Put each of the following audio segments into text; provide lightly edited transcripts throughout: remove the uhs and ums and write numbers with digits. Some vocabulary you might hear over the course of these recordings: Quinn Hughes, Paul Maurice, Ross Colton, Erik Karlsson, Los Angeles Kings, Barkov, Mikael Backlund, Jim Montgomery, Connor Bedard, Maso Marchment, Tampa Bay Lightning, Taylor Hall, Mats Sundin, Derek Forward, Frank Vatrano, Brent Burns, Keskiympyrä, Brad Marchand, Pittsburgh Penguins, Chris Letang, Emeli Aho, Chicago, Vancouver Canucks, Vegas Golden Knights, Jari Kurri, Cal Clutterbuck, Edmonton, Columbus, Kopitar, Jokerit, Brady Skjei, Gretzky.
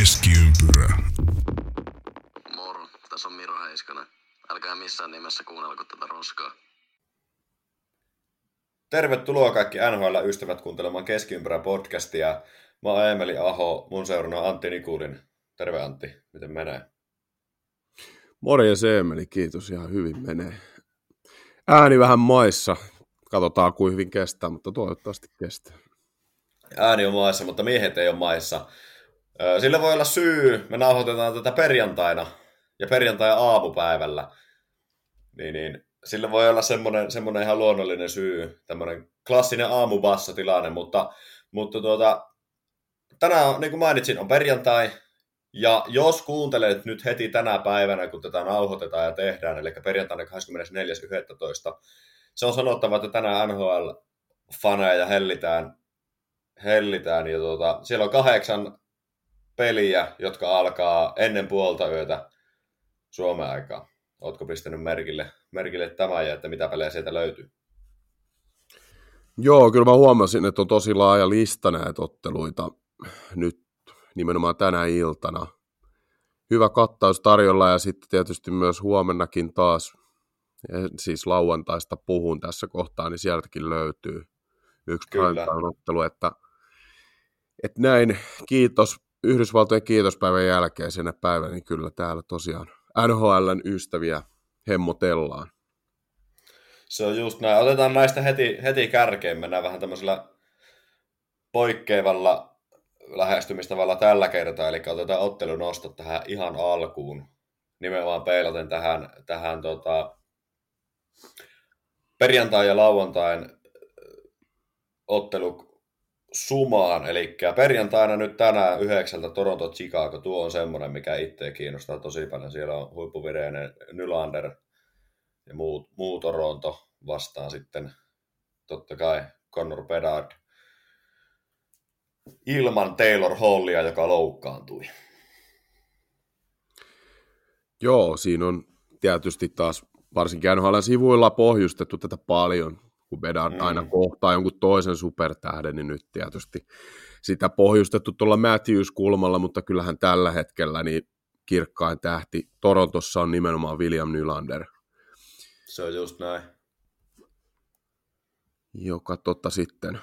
Keskiympyrä. Moro, tässä on Mirra Eskona. Älkää missään nimessä kuunnelko tätä roskaa. Tervetuloa kaikki NHL-ystävät kuuntelemaan Keskiympyrä-podcastia. Mä oon Emeli Aho, mun seurana on Antti Nikulin. Terve Antti, miten menee? Morjes Emeli, kiitos, ihan hyvin menee. Ääni vähän maissa, katsotaan kuin hyvin kestää, mutta toivottavasti kestää. Ääni on maissa, mutta miehet ei ole maissa. Sillä voi olla syy, me nauhoitetaan tätä perjantaina ja perjantai-aamupäivällä. Niin, sillä voi olla semmoinen ihan luonnollinen syy, tämmöinen klassinen aamubassatilanne, mutta tänään, niin kuin mainitsin, on perjantai. Ja jos kuuntelet nyt heti tänä päivänä, kun tätä nauhoitetaan ja tehdään, eli perjantaina 24.11. Se on sanottava, että tänään NHL-faneja hellitään. Ja siellä on 8 peliä, jotka alkaa ennen puolta yötä Suomen aikaa. Ootko pistänyt merkille tämän ja että mitä pelejä sieltä löytyy? Joo, kyllä mä huomasin, että on tosi laaja lista näitä otteluita nyt. Nimenomaan tänä iltana. Hyvä kattaus tarjolla ja sitten tietysti myös huomennakin taas, siis lauantaista puhun tässä kohtaa, niin sieltäkin löytyy yksi prime-time-ottelu, että näin kiitos, Yhdysvaltojen kiitospäivän jälkeisenä päivänä, niin kyllä täällä tosiaan NHLn ystäviä hemmotellaan. Se on just näin. Otetaan näistä heti kärkeen, mennään vähän tämmöisellä poikkeavalla lähestymistavalla tällä kertaa, eli otetaan ottelunosto tähän ihan alkuun, nimenomaan peilaten tähän perjantain ja lauantain ottelusumaan, eli perjantaina nyt tänään 9 Toronto Chicago, tuo on semmoinen, mikä itseä kiinnostaa tosi paljon, siellä on huippuvireinen Nylander ja muu Toronto vastaan sitten totta kai Connor Bedard, ilman Taylor Hallia, joka loukkaantui. Joo, siinä on tietysti taas varsinkin NHL:n sivuilla pohjustettu tätä paljon, kun Bedard aina kohtaa jonkun toisen supertähden, niin nyt tietysti sitä pohjustettu tuolla Matthews-kulmalla, mutta kyllähän tällä hetkellä niin kirkkain tähti Torontossa on nimenomaan William Nylander. Se on just näin. Joka sitten...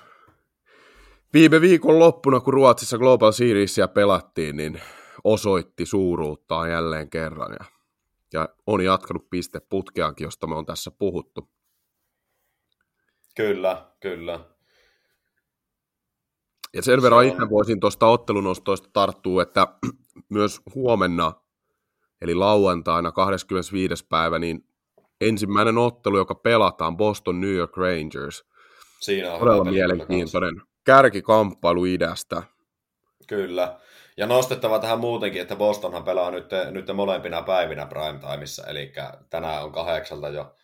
Viime viikon loppuna, kun Ruotsissa Global Seriesia pelattiin, niin osoitti suuruuttaan jälleen kerran. Ja on jatkanut pisteputkeankin, josta me on tässä puhuttu. Kyllä. Ja sen verran itse voisin tuosta ottelunostoista tarttua, että myös huomenna, eli lauantaina 25. päivä, niin ensimmäinen ottelu, joka pelataan, Boston New York Rangers. Siinä on todella mielenkiintoinen. Kärkikamppailu idästä. Kyllä. Ja nostettava tähän muutenkin, että Bostonhan pelaa nyt molempina päivinä primetimeissa, eli tänään on 8 jo,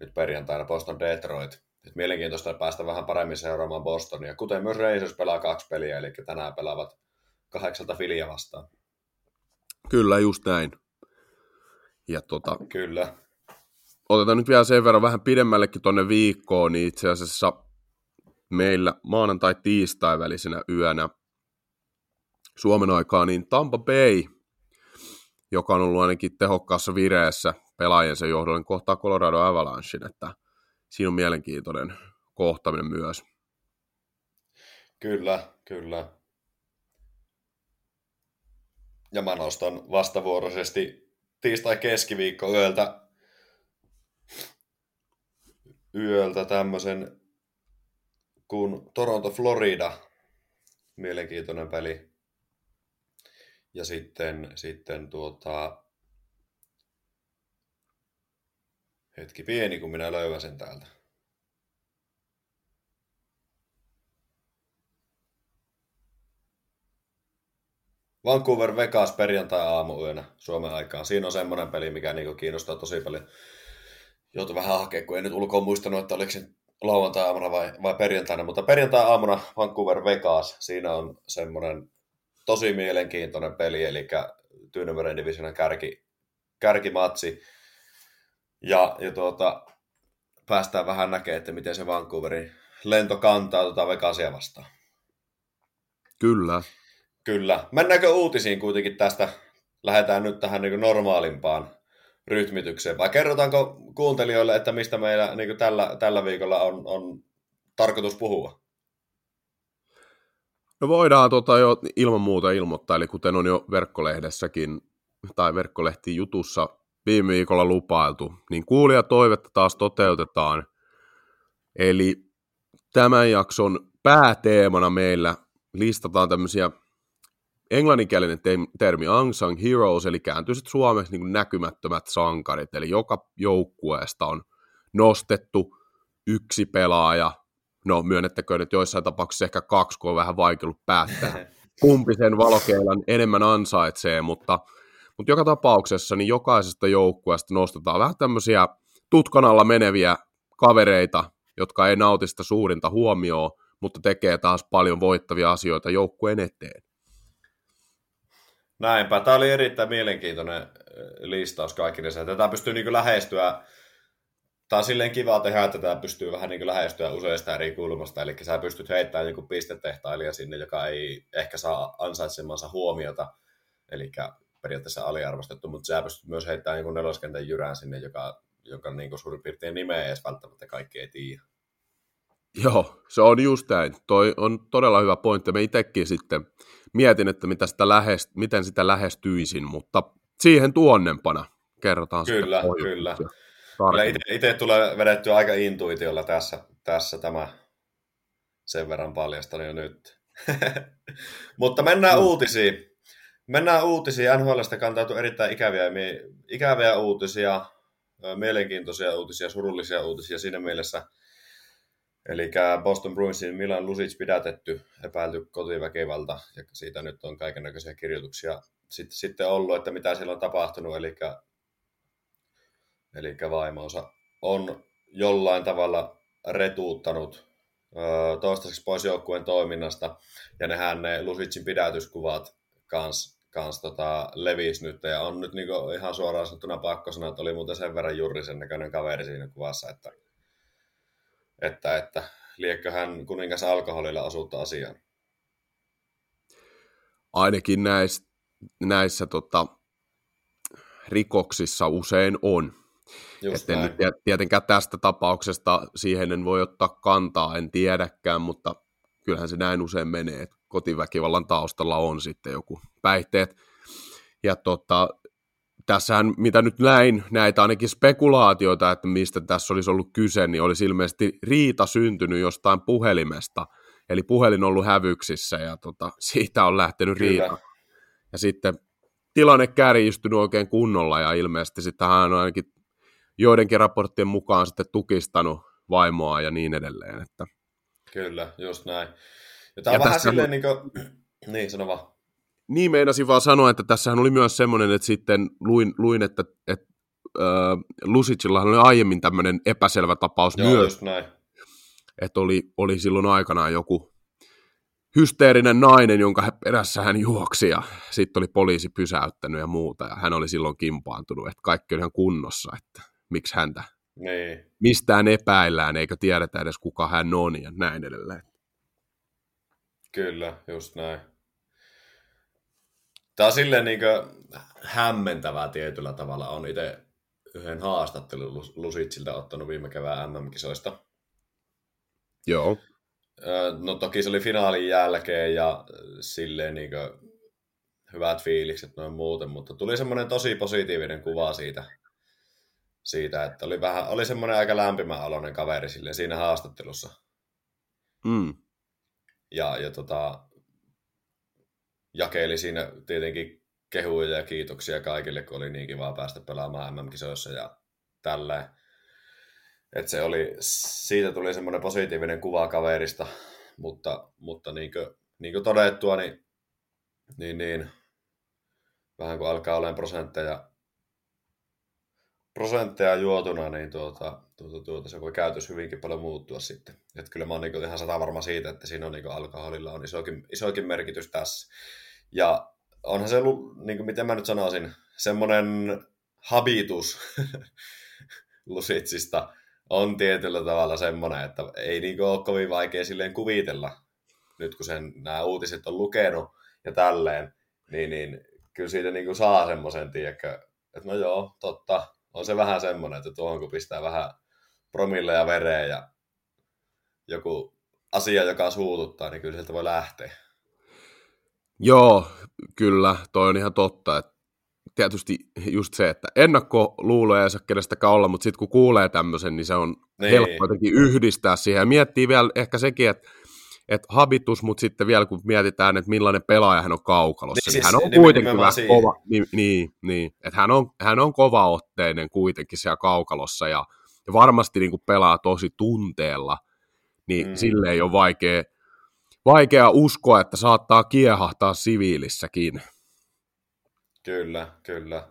nyt perjantaina Boston Detroit. Nyt mielenkiintoista päästä vähän paremmin seuraamaan Bostonia, kuten myös Rangers pelaa 2 peliä, eli tänään pelaavat 8 Phillyä vastaan. Kyllä, just näin. Ja Kyllä. Otetaan nyt vielä sen verran vähän pidemmällekin tuonne viikkoon, niin itse asiassa meillä maanantai-tiistai välisenä yönä Suomen aikaa, niin Tampa Bay, joka on ollut ainakin tehokkaassa vireessä pelaajansa johdolla, niin kohtaa Colorado Avalanchen, että siinä on mielenkiintoinen kohtaaminen myös. Kyllä. Ja mä nostan vastavuoroisesti tiistai-keskiviikko yöltä tämmöisen kun Toronto, Florida, mielenkiintoinen peli. Ja sitten hetki pieni, kun minä löydän sen täältä. Vancouver, Vegas perjantai-aamuyönä Suomen aikaan. Siinä on semmoinen peli, mikä niinku kiinnostaa tosi paljon. Joutui vähän hakea, kun en nyt ulkoa muistanut, että oliko se lauantai-aamuna vai perjantaina, mutta perjantai-aamuna Vancouver Vegas, siinä on semmoinen tosi mielenkiintoinen peli, eli Tyynenmeren divisionan kärkimatsi, ja päästään vähän näkemään, että miten se Vancouverin lento kantaa Vegasia vastaan. Kyllä. Kyllä. Mennäänkö uutisiin kuitenkin tästä? Lähdetään nyt tähän niin kuin normaalimpaan rytmitykseen. Vai kerrotaanko kuuntelijoille, että mistä meillä niin kuin tällä viikolla on tarkoitus puhua? No voidaan jo ilman muuta ilmoittaa, eli kuten on jo verkkolehdessäkin tai verkkolehti jutussa viime viikolla lupailtu, niin kuulijatoivetta taas toteutetaan. Eli tämän jakson pääteemana meillä listataan tämmöisiä englanninkielinen termi unsung heroes, eli kääntyy sitten suomeksi niin kuin näkymättömät sankarit, eli joka joukkueesta on nostettu yksi pelaaja, no myönnettäköön, että joissain tapauksissa ehkä kaksi, kun on vähän vaikeudellut päättää, kumpi sen valokeilan enemmän ansaitsee, mutta joka tapauksessa niin jokaisesta joukkueesta nostetaan vähän tämmöisiä tutkan alla meneviä kavereita, jotka ei nauti sitä suurinta huomioon, mutta tekee taas paljon voittavia asioita joukkueen eteen. Näinpä. Tämä oli erittäin mielenkiintoinen listaus kaikille. Tätä pystyy niin kuin lähestyä, tämä on silleen kiva tehdä, että tämä pystyy vähän niin kuin lähestyä useista eri kulmasta. Eli sä pystyt heittämään joku pistetehtailija sinne, joka ei ehkä saa ansaitsemansa huomiota. Eli periaatteessa aliarvostettu, mutta sä pystyt myös heittämään joku neloskentän jyrään sinne, joka niin kuin suurin piirtein nimeä edes välttämättä kaikki ei tiedä. Joo, se on just näin. Toi on todella hyvä pointti. Me itsekin sitten mietin, että miten sitä lähestyisin, mutta siihen tuonnempana kerrotaan kyllä, sitten. Kyllä, kyllä. Itse tulee vedetty aika intuitiolla tässä tämä sen verran paljastan jo nyt. Mutta mennään uutisiin. Mennään uutisiin. NHL:stä kantautui erittäin ikäviä uutisia, mielenkiintoisia uutisia, surullisia uutisia siinä mielessä. Eli Boston Bruinsin Milan Lucic pidätetty, epäilty kotiväkivalta, ja siitä nyt on kaikennäköisiä kirjoituksia sitten ollut, että mitä siellä on tapahtunut, eli vaimonsa on jollain tavalla retuuttanut toistaiseksi pois joukkueen toiminnasta, ja nehän ne Lucicin pidätyskuvat kans levisi nyt, ja on nyt niinku ihan suoraan sanottuna pakkosana, että oli muuten sen verran jurrisen näköinen kaveri siinä kuvassa, että liekköhän kuningas alkoholilla osuutta asiaan. Ainakin näissä rikoksissa usein on. Etten tietenkään tästä tapauksesta siihen en voi ottaa kantaa, en tiedäkään, mutta kyllähän se näin usein menee, että kotiväkivallan taustalla on sitten joku päihteet. Ja tässähän, mitä nyt näin, näitä ainakin spekulaatioita, että mistä tässä olisi ollut kyse, niin olisi ilmeisesti riita syntynyt jostain puhelimesta. Eli puhelin on ollut hävyksissä ja siitä on lähtenyt riita. Ja sitten tilanne kärjistynyt oikein kunnolla ja ilmeisesti sitten hän on ainakin joidenkin raporttien mukaan sitten tukistanut vaimoa ja niin edelleen. Että. Kyllä, just näin. Ja tämä on vähän silleen niin kuin... Niin, sano vaan. Niin meinasin vaan sanoa, että tässähän oli myös semmoinen, että sitten luin että Lucicillahan oli aiemmin tämmöinen epäselvä tapaus. Joo, myös. Just näin. Että oli silloin aikanaan joku hysteerinen nainen, jonka perässä hän juoksi ja sitten oli poliisi pysäyttänyt ja muuta ja hän oli silloin kimpaantunut, että kaikki oli ihan kunnossa, että miksi häntä mistään epäillään eikä tiedetä edes kuka hän on ja näin edelleen. Kyllä, just näin. Tämä on silleen niin hämmentävää tietyllä tavalla. Olen itse yhden haastattelun Lucicilta ottanut viime kevään MM-kisoista. Joo. No toki se oli finaalin jälkeen ja silleen niin hyvät fiilikset noin muuten, mutta tuli semmoinen tosi positiivinen kuva siitä että oli semmoinen aika lämpimän oloinen kaveri silleen siinä haastattelussa. Mm. Ja jakeeli siinä tietenkin kehuja ja kiitoksia kaikille, kun oli niin kivaa päästä pelaamaan MM-kisoissa ja tälleen. Että siitä tuli semmoinen positiivinen kuva kaverista, mutta niin kuin todettua, niin vähän kun alkaa olemaan prosentteja juotuna, niin se voi käytös hyvinkin paljon muuttua sitten. Että kyllä mä oon ihan satavarma siitä, että siinä on alkoholilla on isoikin merkitys tässä. Ja onhan se ollut, niin miten mä nyt sanoisin, semmoinen habitus Lucicista on tietyllä tavalla semmoinen, että ei ole kovin vaikea silleen kuvitella, nyt kun nämä uutiset on lukenut ja tälleen, niin kyllä siitä niin kuin saa semmoisen, tiedäkö, että no joo, totta, on se vähän semmoinen, että tuohon kun pistää vähän promille ja vereen ja joku asia, joka suututtaa, niin kyllä sieltä voi lähteä. Joo, kyllä, toi on ihan totta, että tietysti just se, että ennakkoluuloja ei saa kenestäkään olla, mutta sitten kun kuulee tämmöisen, niin se on helppo jotenkin yhdistää siihen. Ja miettii vielä ehkä sekin, että habitus, mutta sitten vielä kun mietitään, että millainen pelaaja hän on kaukalossa, niin hän on kuitenkin vähän kova. Niin, että hän on kovaotteinen kuitenkin siellä kaukalossa ja varmasti niin kuin pelaa tosi tunteella, niin sille ei ole vaikea uskoa, että saattaa kiehahtaa siviilissäkin. Kyllä.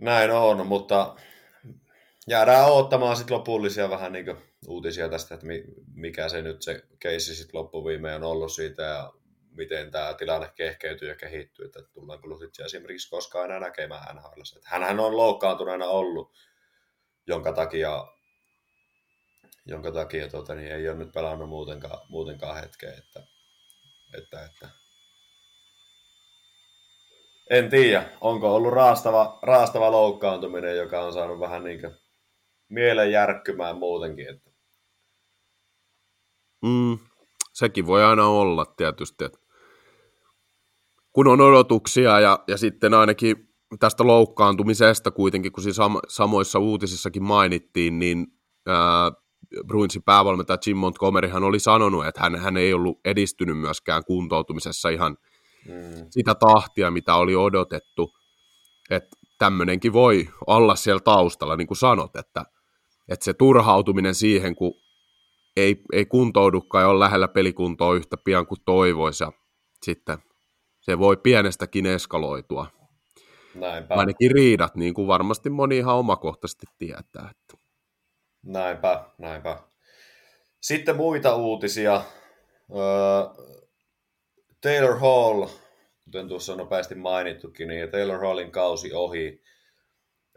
Näin on, mutta jäädään odottamaan sitten lopullisia vähän niin kuin uutisia tästä, että mikä se nyt se keissi sitten loppuviimein on ollut siitä ja miten tämä tilanne kehkeytyy ja kehittyy, että tullaanko Lutsitsia esimerkiksi koskaan enää näkemään NHL:ssä. Että hänhän on loukkaantuneena ollut, jonka takia niin ei ole nyt pelannut muutenkaan hetkeä, että en tiedä, onko ollut raastava loukkaantuminen, joka on saanut vähän niin kuin mielen järkkymään muutenkin. Että. Sekin voi aina olla tietysti, että kun on odotuksia ja sitten ainakin tästä loukkaantumisesta kuitenkin, kun siis samoissa uutisissakin mainittiin, niin Bruinsin päävalmentaja Jim Montgomeryhan oli sanonut, että hän ei ollut edistynyt myöskään kuntoutumisessa ihan sitä tahtia, mitä oli odotettu, että tämmöinenkin voi olla siellä taustalla, niin kuin sanot, että se turhautuminen siihen, kun ei kuntoudukaan ja ole lähellä pelikuntoa yhtä pian kuin toivoisi, ja sitten se voi pienestäkin eskaloitua. Näinpä. Ainakin riidat, niin kuin varmasti moni ihan omakohtaisesti tietää. Että. Näinpä. Sitten muita uutisia. Taylor Hall, kuten tuossa on nopeasti mainittukin, niin Taylor Hallin kausi ohi,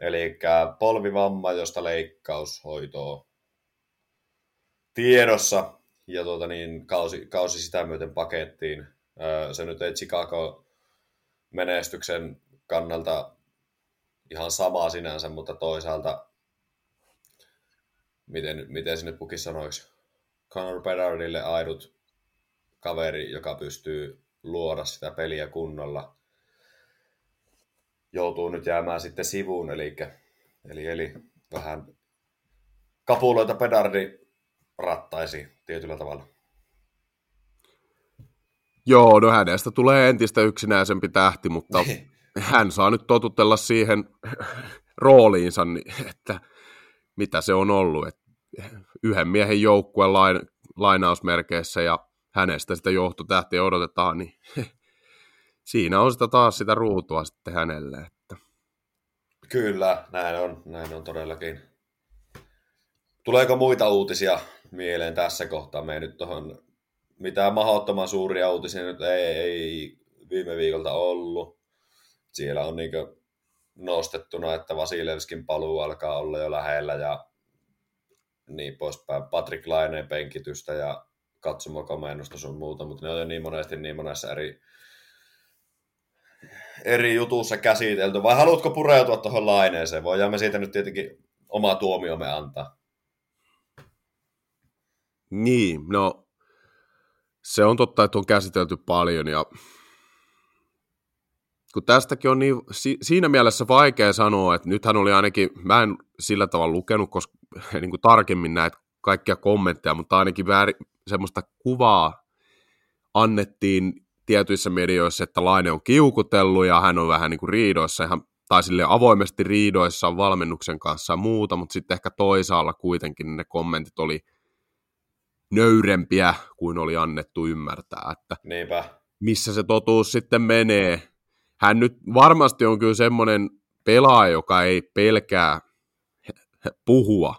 eli polvivamma, josta leikkaushoitoa tiedossa, ja kausi sitä myöten pakettiin. Se nyt ei Chicago menestyksen kannalta ihan samaa sinänsä, mutta toisaalta, miten sinne puki sanoisi, Connor Bedardille aidut kaveri, joka pystyy luoda sitä peliä kunnolla, joutuu nyt jäämään sitten sivuun, eli vähän kapuloita Pedardi rattaisi tietyllä tavalla. Joo, no hänestä tulee entistä yksinäisempi tähti, mutta hän saa nyt totutella siihen rooliinsa, että mitä se on ollut. Että yhden miehen joukkueen lainausmerkeissä ja hänestä sitä johtotähtiä odotetaan, niin siinä on sitä taas sitä ruutua sitten hänelle. Että. Kyllä, näin on todellakin. Tuleeko muita uutisia mieleen tässä kohtaa? Me ei nyt tuohon mitään mahdottoman suuria uutisia nyt ei viime viikolta ollut. Siellä on niinkö nostettuna, että Vasilevskin paluu alkaa olla jo lähellä ja niin poispäin. Patrik Laineen penkitystä ja katsomakomennusta sun muuta, mutta ne on jo niin monessa eri jutussa käsitelty. Vai haluatko pureutua tuohon Laineeseen? Voidaan me siitä nyt tietenkin oma tuomiomme antaa. Niin, no se on totta, että on käsitelty paljon ja kun tästäkin on niin, siinä mielessä vaikea sanoa, että nythän oli ainakin, mä en sillä tavalla lukenut koska, niin kuin tarkemmin näitä kaikkia kommentteja, mutta ainakin semmoista kuvaa annettiin tietyissä medioissa, että Laine on kiukutellut ja hän on vähän niin kuin riidoissa, tai silleen avoimesti riidoissa valmennuksen kanssa ja muuta, mutta sitten ehkä toisaalla kuitenkin ne kommentit oli nöyrempiä kuin oli annettu ymmärtää, että niinpä. Missä se totuus sitten menee. Hän nyt varmasti on kyllä semmoinen pelaaja, joka ei pelkää puhua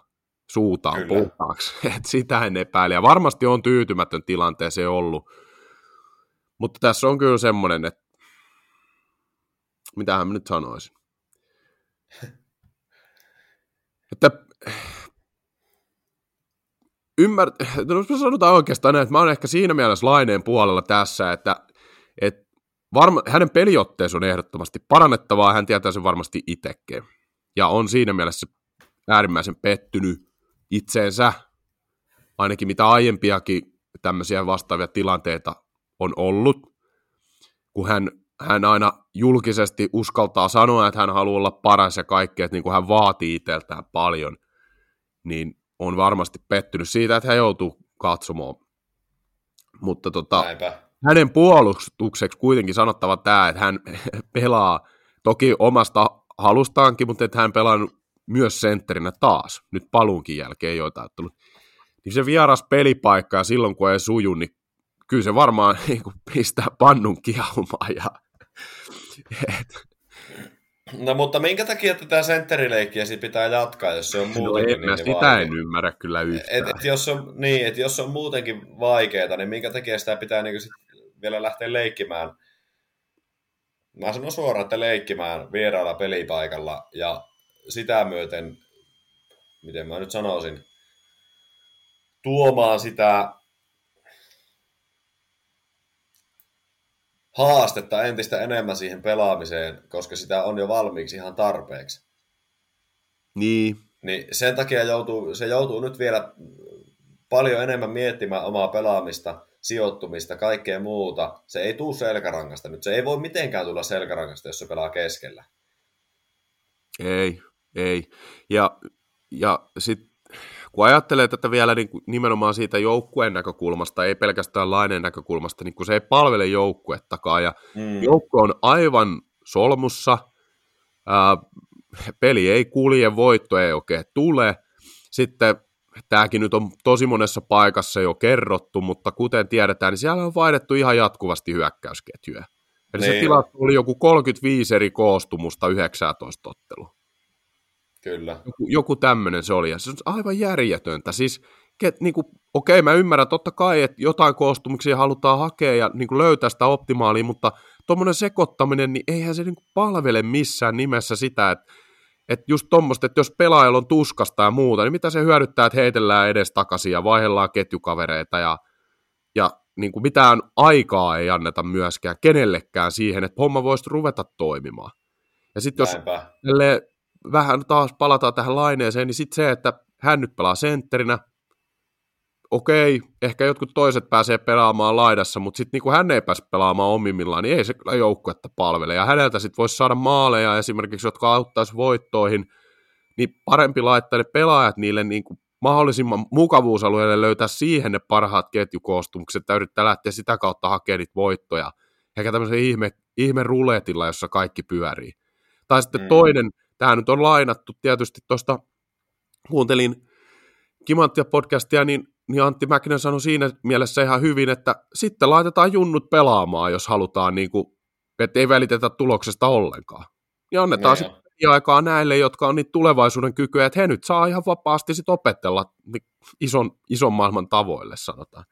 suutaan puhtaaksi. Sitä hän epäili. Ja varmasti on tyytymätön tilanteeseen ollut. Mutta tässä on kyllä semmoinen, että mitähän mä nyt sanoisin. Että no, sanotaan oikeastaan, että mä oon ehkä siinä mielessä Laineen puolella tässä, että että hänen peliotteensa on ehdottomasti parannettavaa, hän tietää sen varmasti itsekin. Ja on siinä mielessä äärimmäisen pettynyt itseensä, ainakin mitä aiempiakin tämmöisiä vastaavia tilanteita on ollut, kun hän aina julkisesti uskaltaa sanoa, että hän haluaa olla paras ja kaikkea, että niin kuin hän vaatii itseltään paljon, niin on varmasti pettynyt siitä, että hän joutuu katsomaan. Mutta hänen puolustukseksi kuitenkin sanottava tämä, että hän pelaa toki omasta halustaankin, mutta että hän pelaa myös sentterinä taas, nyt paluunkin jälkeen joita on tullut. Niin se vieras pelipaikka ja silloin kun ei suju, niin kyllä se varmaan niin kuin pistää pannun kiaumaan. No mutta minkä takia tätä sentterileikkiä pitää jatkaa, jos se on muutenkin niin vaikeaa? Sitä en ymmärrä kyllä yhtään. Jos on muutenkin vaikeaa, niin minkä takia sitä pitää niin sit vielä lähteä leikkimään? Mä sanon suoraan, että leikkimään vieraalla pelipaikalla ja sitä myöten, miten mä nyt sanoisin, tuomaan sitä haastetta entistä enemmän siihen pelaamiseen, koska sitä on jo valmiiksi ihan tarpeeksi. Niin sen takia se joutuu nyt vielä paljon enemmän miettimään omaa pelaamista, sijoittumista, kaikkea muuta. Se ei tule selkärangasta nyt. Se ei voi mitenkään tulla selkärangasta, jos se pelaa keskellä. Ei. Ja sitten kun ajattelee tätä vielä niin nimenomaan siitä joukkueen näkökulmasta, ei pelkästään Laineen näkökulmasta, niin kun se ei palvele joukkuettakaan. Ja joukkue on aivan solmussa, peli ei kulje, voitto ei oikein tule. Sitten tämäkin nyt on tosi monessa paikassa jo kerrottu, mutta kuten tiedetään, niin siellä on vaihdettu ihan jatkuvasti hyökkäysketjuja. Eli se tilasto oli joku 35 eri koostumusta 19 ottelua. Kyllä. Joku tämmöinen se oli, ja se on aivan järjetöntä. Siis, okei, mä ymmärrän totta kai, että jotain koostumuksia halutaan hakea ja niin löytää sitä optimaalia, mutta tuommoinen sekoittaminen, niin eihän se niin palvele missään nimessä sitä, että just tuommoista, että jos pelaajalla on tuskasta ja muuta, niin mitä se hyödyttää, että heitellään edestakaisin ja vaihdellaan ketjukavereita, ja niin kuin mitään aikaa ei anneta myöskään kenellekään siihen, että homma voisi ruveta toimimaan. Ja sitten jos vähän taas palataan tähän Laineeseen, niin sitten se, että hän nyt pelaa sentterinä, okei, ehkä jotkut toiset pääsee pelaamaan laidassa, mutta sitten niin kun hän ei pääse pelaamaan omimmillaan, niin ei se kyllä joukkuetta palvele, ja häneltä sitten voisi saada maaleja esimerkiksi, jotka auttaisi voittoihin, niin parempi laittaa ne pelaajat niille niin kuin mahdollisimman mukavuusalueelle löytää siihen ne parhaat ketjukoostumukset, että yrittää lähteä sitä kautta hakemaan niitä voittoja, ehkä tämmöisen ihme ruletilla, jossa kaikki pyörii. Tai sitten toinen, tämä nyt on lainattu tietysti tuosta, kuuntelin Kimanttia-podcastia, niin Antti Mäkinen sanoi siinä mielessä ihan hyvin, että sitten laitetaan junnut pelaamaan, jos halutaan, niin kuin, että ei välitetä tuloksesta ollenkaan. Ja annetaan sitten aikaa näille, jotka on niitä tulevaisuuden kykyjä, että he nyt saa ihan vapaasti sit opetella ison maailman tavoille, sanotaan.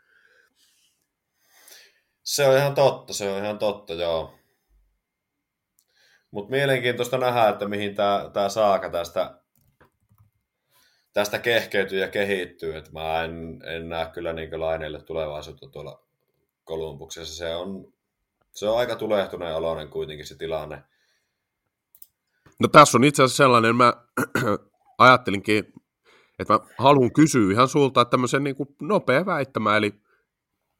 Se on ihan totta, joo. Mutta mielenkiintoista nähdä, että mihin tämä saaka tästä kehkeytyy ja kehittyy. Et mä en näe kyllä niin Laineelle tulevaisuutta tuolla Kolumbuksessa. Se on aika tulehtuneen oloinen kuitenkin se tilanne. No tässä on itse asiassa sellainen, mä ajattelinkin, että mä haluan kysyä ihan sulta tämmöisen niin kuin nopea väittämä, eli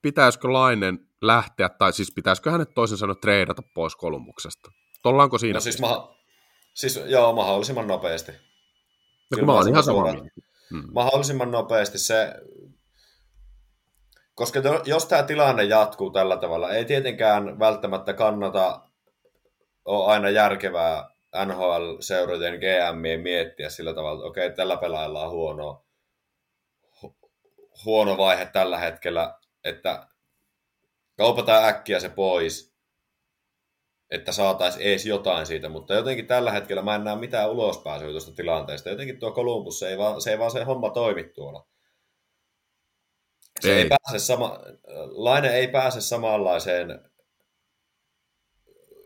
pitäisikö Laineen lähteä, tai siis pitäisikö hänet toisen sanoen treidata pois Kolumbuksesta? Ollaanko siinä? No siis, mahdollisimman nopeasti. No, kyllä mä oon ihan samaa. Mahdollisimman nopeasti se, koska jos tämä tilanne jatkuu tällä tavalla, ei tietenkään välttämättä ole aina järkevää NHL-seurojen GM:ien miettiä sillä tavalla, että okei, tällä pelaajalla on huono vaihe tällä hetkellä, että kaupataan äkkiä se pois, että saataisiin ees jotain siitä, mutta jotenkin tällä hetkellä mä en näe mitään ulospääsyä tuosta tilanteesta. Jotenkin tuo Columbus, se ei vaan se homma toimi tuolla. Laine ei pääse samanlaiseen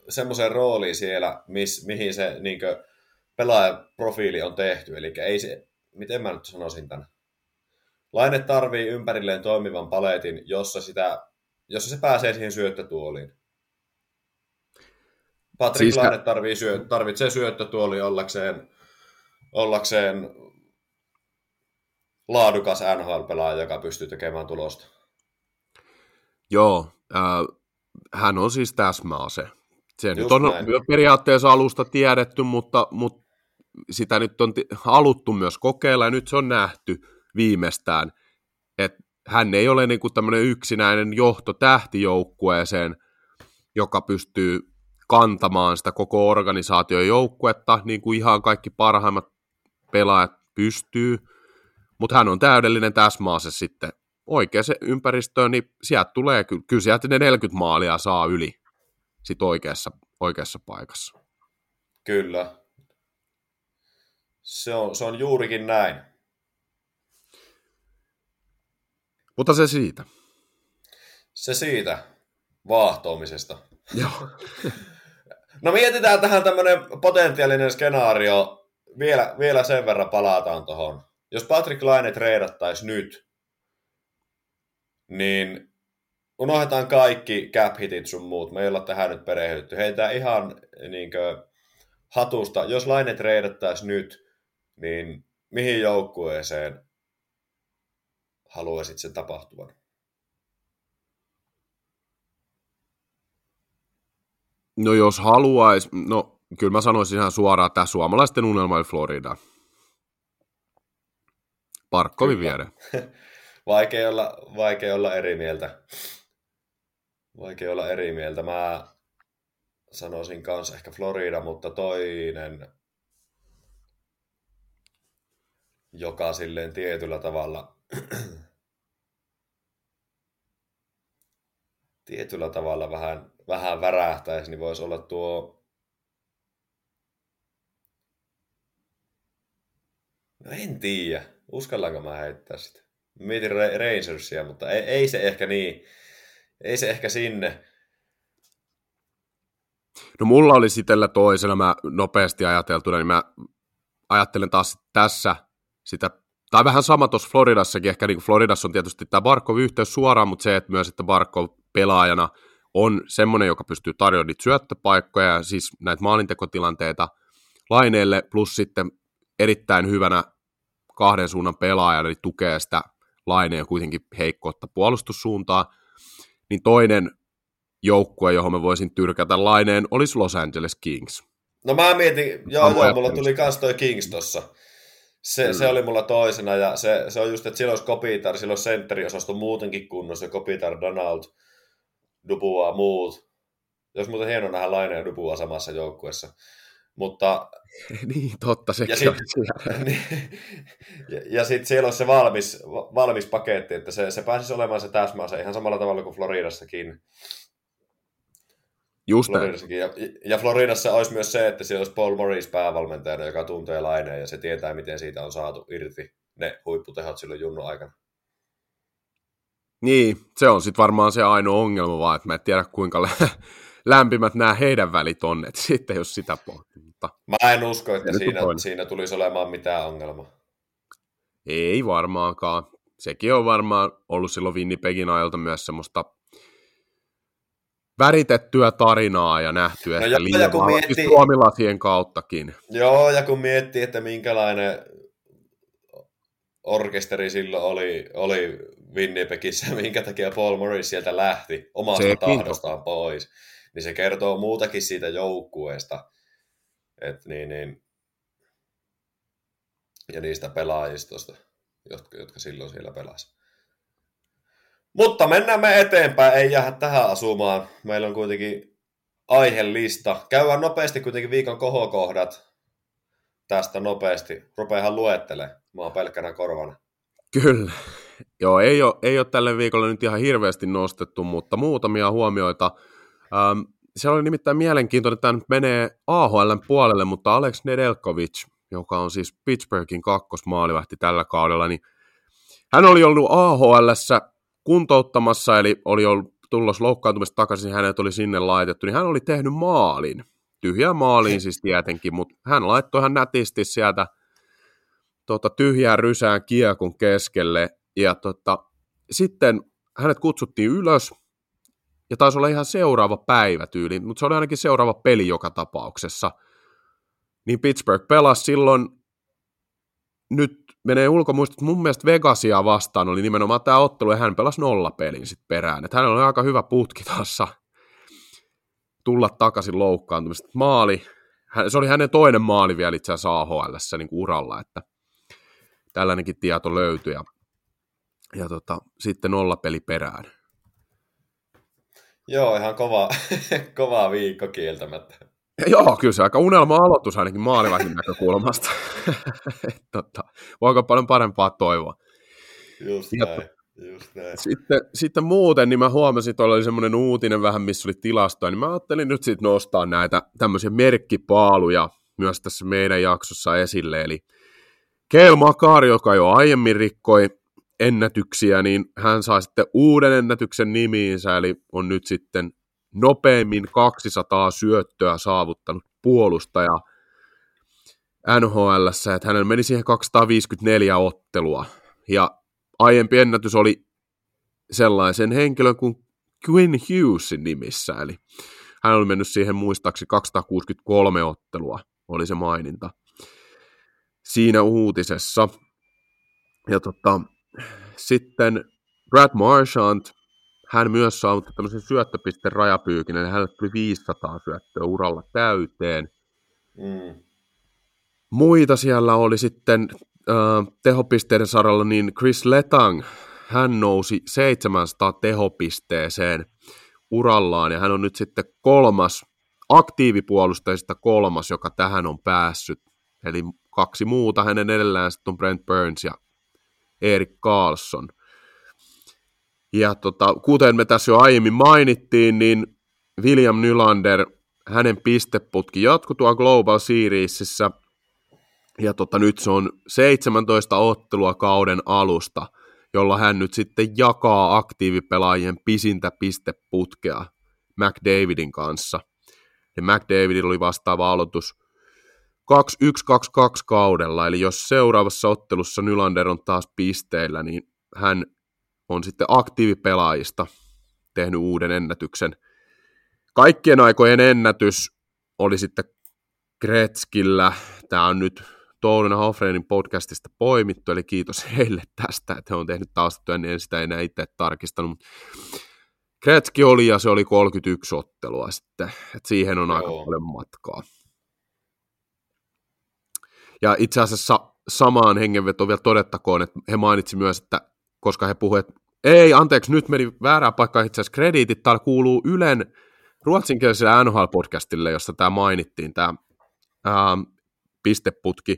semmoiseen rooliin siellä, mihin se niinkö pelaajaprofiili on tehty. Eli ei se, miten mä nyt sanoisin tämän? Laine tarvii ympärilleen toimivan paletin, jossa se pääsee siihen syöttötuoliin. Patrik Laine tarvitsee syöttötuoli ollakseen laadukas NHL-pelaaja, joka pystyy tekemään tulosta. Joo, hän on siis täsmäase. Se nyt on periaatteessa alusta tiedetty, mutta sitä nyt on haluttu myös kokeilla, ja nyt se on nähty viimeistään, että hän ei ole niin kuin tämmöinen yksinäinen johtotähti joukkueeseen, joka pystyy kantamaan sitä koko organisaation joukkuetta, niin kuin ihan kaikki parhaimmat pelaajat pystyy, mutta hän on täydellinen täsmäase sitten oikeaan ympäristöön, niin sieltä tulee, kyllä sieltä ne 40 maalia saa yli sit oikeassa paikassa. Kyllä. Se on juurikin näin. Mutta se siitä. Se siitä vaahtoamisesta. Joo. No mietitään tähän tämmöinen potentiaalinen skenaario. Vielä sen verran palataan tuohon. Jos Patrik Laine treidattaisi nyt, niin unohdetaan kaikki cap-hitit sun muut. Me ei olla tähän nyt perehdytty. Heitään ihan niinkö hatusta. Jos Laine treidattaisi nyt, niin mihin joukkueeseen haluaisit sen tapahtuvan? No jos haluaisi, no kyllä mä sanoisin ihan suoraan tämä suomalaisten unelma oli Florida. Barkovin viereen. Vaikea olla eri mieltä. Mä sanoisin kanssa ehkä Florida, mutta toinen, joka silleen tietyllä tavalla vähän värähtäisi, niin voisi olla tuo... No en tiedä, uskallanko mä heittää sitä. Mietin Rangersia, mutta ei se ehkä niin. Ei se ehkä sinne. No mulla oli sitellä toisena, mä nopeasti ajateltuna, niin mä ajattelen taas tässä sitä, tai vähän sama tuossa Floridassakin, ehkä niin Floridassa on tietysti tämä Barkov-yhteys suoraan, mutta se, että myös että Barkov pelaajana on semmoinen, joka pystyy tarjoamaan niitä syöttöpaikkoja ja siis näitä maalintekotilanteita Laineelle, plus sitten erittäin hyvänä kahden suunnan pelaajana, eli tukee sitä Laineen kuitenkin heikkoutta puolustussuuntaa, niin toinen joukkue, johon mä voisin tyrkätä Laineen, olisi Los Angeles Kings. No mä mietin, joo mulla tuli kans toi Kings tossa. Se oli mulla toisena, ja se on just, että silloin olisi Kopitar, silloin sentteriosasto muutenkin kunnossa, Kopitar, Donald, Dubois, muut. Jos muuten hieno nähdä Laine ja Dubois samassa joukkueessa. Mutta... niin, totta sekin. Ja sitten siellä olisi se valmis paketti, että se pääsisi olemaan se täsmäase ihan samalla tavalla kuin Floridassakin. Just ja Floridassa olisi myös se, että siellä olisi Paul Maurice päävalmentajana, joka tuntee Laineen ja se tietää, miten siitä on saatu irti ne huipputehot silloin junnun aikana. Niin, se on sitten varmaan se ainoa ongelma vaan, että mä en tiedä kuinka lämpimät nämä heidän välit on, että sitten jos sitä pohtii. Mä en usko, että siinä tulisi olemaan mitään ongelmaa. Ei varmaankaan. Sekin on varmaan ollut silloin Winnipegin ajalta myös semmoista väritettyä tarinaa ja nähty, että no liian suomilasien kauttakin. Joo, ja kun miettii, että minkälainen orkesteri silloin oli Winnipegissä, minkä takia Paul Maurice sieltä lähti omasta tahdostaan pois, niin se kertoo muutakin siitä joukkueesta ja niistä pelaajistosta, jotka silloin siellä pelasivat. Mutta mennään me eteenpäin, ei jäädä tähän asumaan. Meillä on kuitenkin aihelista. Käydään nopeasti kuitenkin viikon kohokohdat tästä nopeasti. Rupeahan luettelemaan. Mä oon pelkkänä korvana. Kyllä. Joo, ei ole tälle viikolle nyt ihan hirveästi nostettu, mutta muutamia huomioita. Se oli nimittäin mielenkiintoinen, että tämä nyt menee AHL:n puolelle, mutta Alex Nedeljkovic, joka on siis Pittsburghin kakkosmaalivahti tällä kaudella, niin hän oli ollut AHL:ssä kuntouttamassa, eli oli ollut tullos loukkaantumista takaisin, hänet oli sinne laitettu, niin hän oli tehnyt maalin. Tyhjää maaliin siis tietenkin, mutta hän laittoi ihan nätisti sieltä tyhjään rysään kiekon keskelle, ja sitten hänet kutsuttiin ylös, ja taisi olla ihan seuraava päivä tyyli, mutta se oli ainakin seuraava peli joka tapauksessa, niin Pittsburgh pelasi silloin, nyt menee ulkomuistot, mun mielestä Vegasia vastaan oli nimenomaan tämä ottelu, ja hän pelasi nollapelin sitten perään, että hänellä oli aika hyvä putki taassa tulla takaisin loukkaantumista, maali, se oli hänen toinen maali vielä itse asiassa AHL:ssä niin kuin uralla, että tällainenkin tieto löytyi, ja sitten nollapeli perään. Joo, ihan kova viikko kieltämättä. Joo, kyllä se aika unelma-aloitus ainakin maalivahdin näkökulmasta. Voiko paljon parempaa toivoa? Just näin. Sitten muuten, niin mä huomasin, että oli semmoinen uutinen vähän, missä oli tilastoja, niin mä ajattelin nyt sitten nostaa näitä tämmöisiä merkkipaaluja myös tässä meidän jaksossa esille, eli Cale Makar, joka jo aiemmin rikkoi ennätyksiä, niin hän sai sitten uuden ennätyksen nimiinsä, eli on nyt sitten nopeimmin 200 syöttöä saavuttanut puolustaja NHL:ssä, että hänellä meni siihen 254 ottelua, ja aiempi ennätys oli sellaisen henkilön kuin Quinn Hughesin nimissä, eli hän oli mennyt siihen muistaakseni 263 ottelua, oli se maininta siinä uutisessa. Ja sitten Brad Marchand, hän myös saavutti tämmöisen syöttöpisten rajapyykin, eli hänelle tuli 500 syöttöä uralla täyteen. Mm. Muita siellä oli sitten tehopisteiden saralla, niin Chris Letang, hän nousi 700 tehopisteeseen urallaan, ja hän on nyt sitten kolmas, aktiivipuolustajista kolmas, joka tähän on päässyt, eli kaksi muuta hänen edellään sitten on Brent Burns ja Erik Karlsson. Ja kuten me tässä jo aiemmin mainittiin, niin William Nylander, hänen pisteputki jatkui tuolla Global Seriesissä, ja nyt se on 17 ottelua kauden alusta, jolla hän nyt sitten jakaa aktiivipelaajien pisintä pisteputkea McDavidin kanssa. Ja McDavidilla oli vastaava aloitus 2-1-2-2 kaudella, eli jos seuraavassa ottelussa Nylander on taas pisteillä, niin hän on sitten aktiivipelaajista tehnyt uuden ennätyksen. Kaikkien aikojen ennätys oli sitten Gretzkillä, tämä on nyt Toulun ja Hofrenin podcastista poimittu, eli kiitos heille tästä, että he on tehnyt taustatyön, niin en sitä enää itse tarkistanut, mutta Gretzky oli, ja se oli 31 ottelua sitten, että siihen on aika paljon matkaa. Ja itse asiassa samaan hengenvetoon vielä todettakoon, että he mainitsi myös, että koska he puhuivat, että ei, anteeksi, nyt meni väärään paikkaan itse asiassa krediitit, täällä kuuluu Ylen ruotsinkieliselle NHL-podcastille, jossa tämä mainittiin, tämä pisteputki.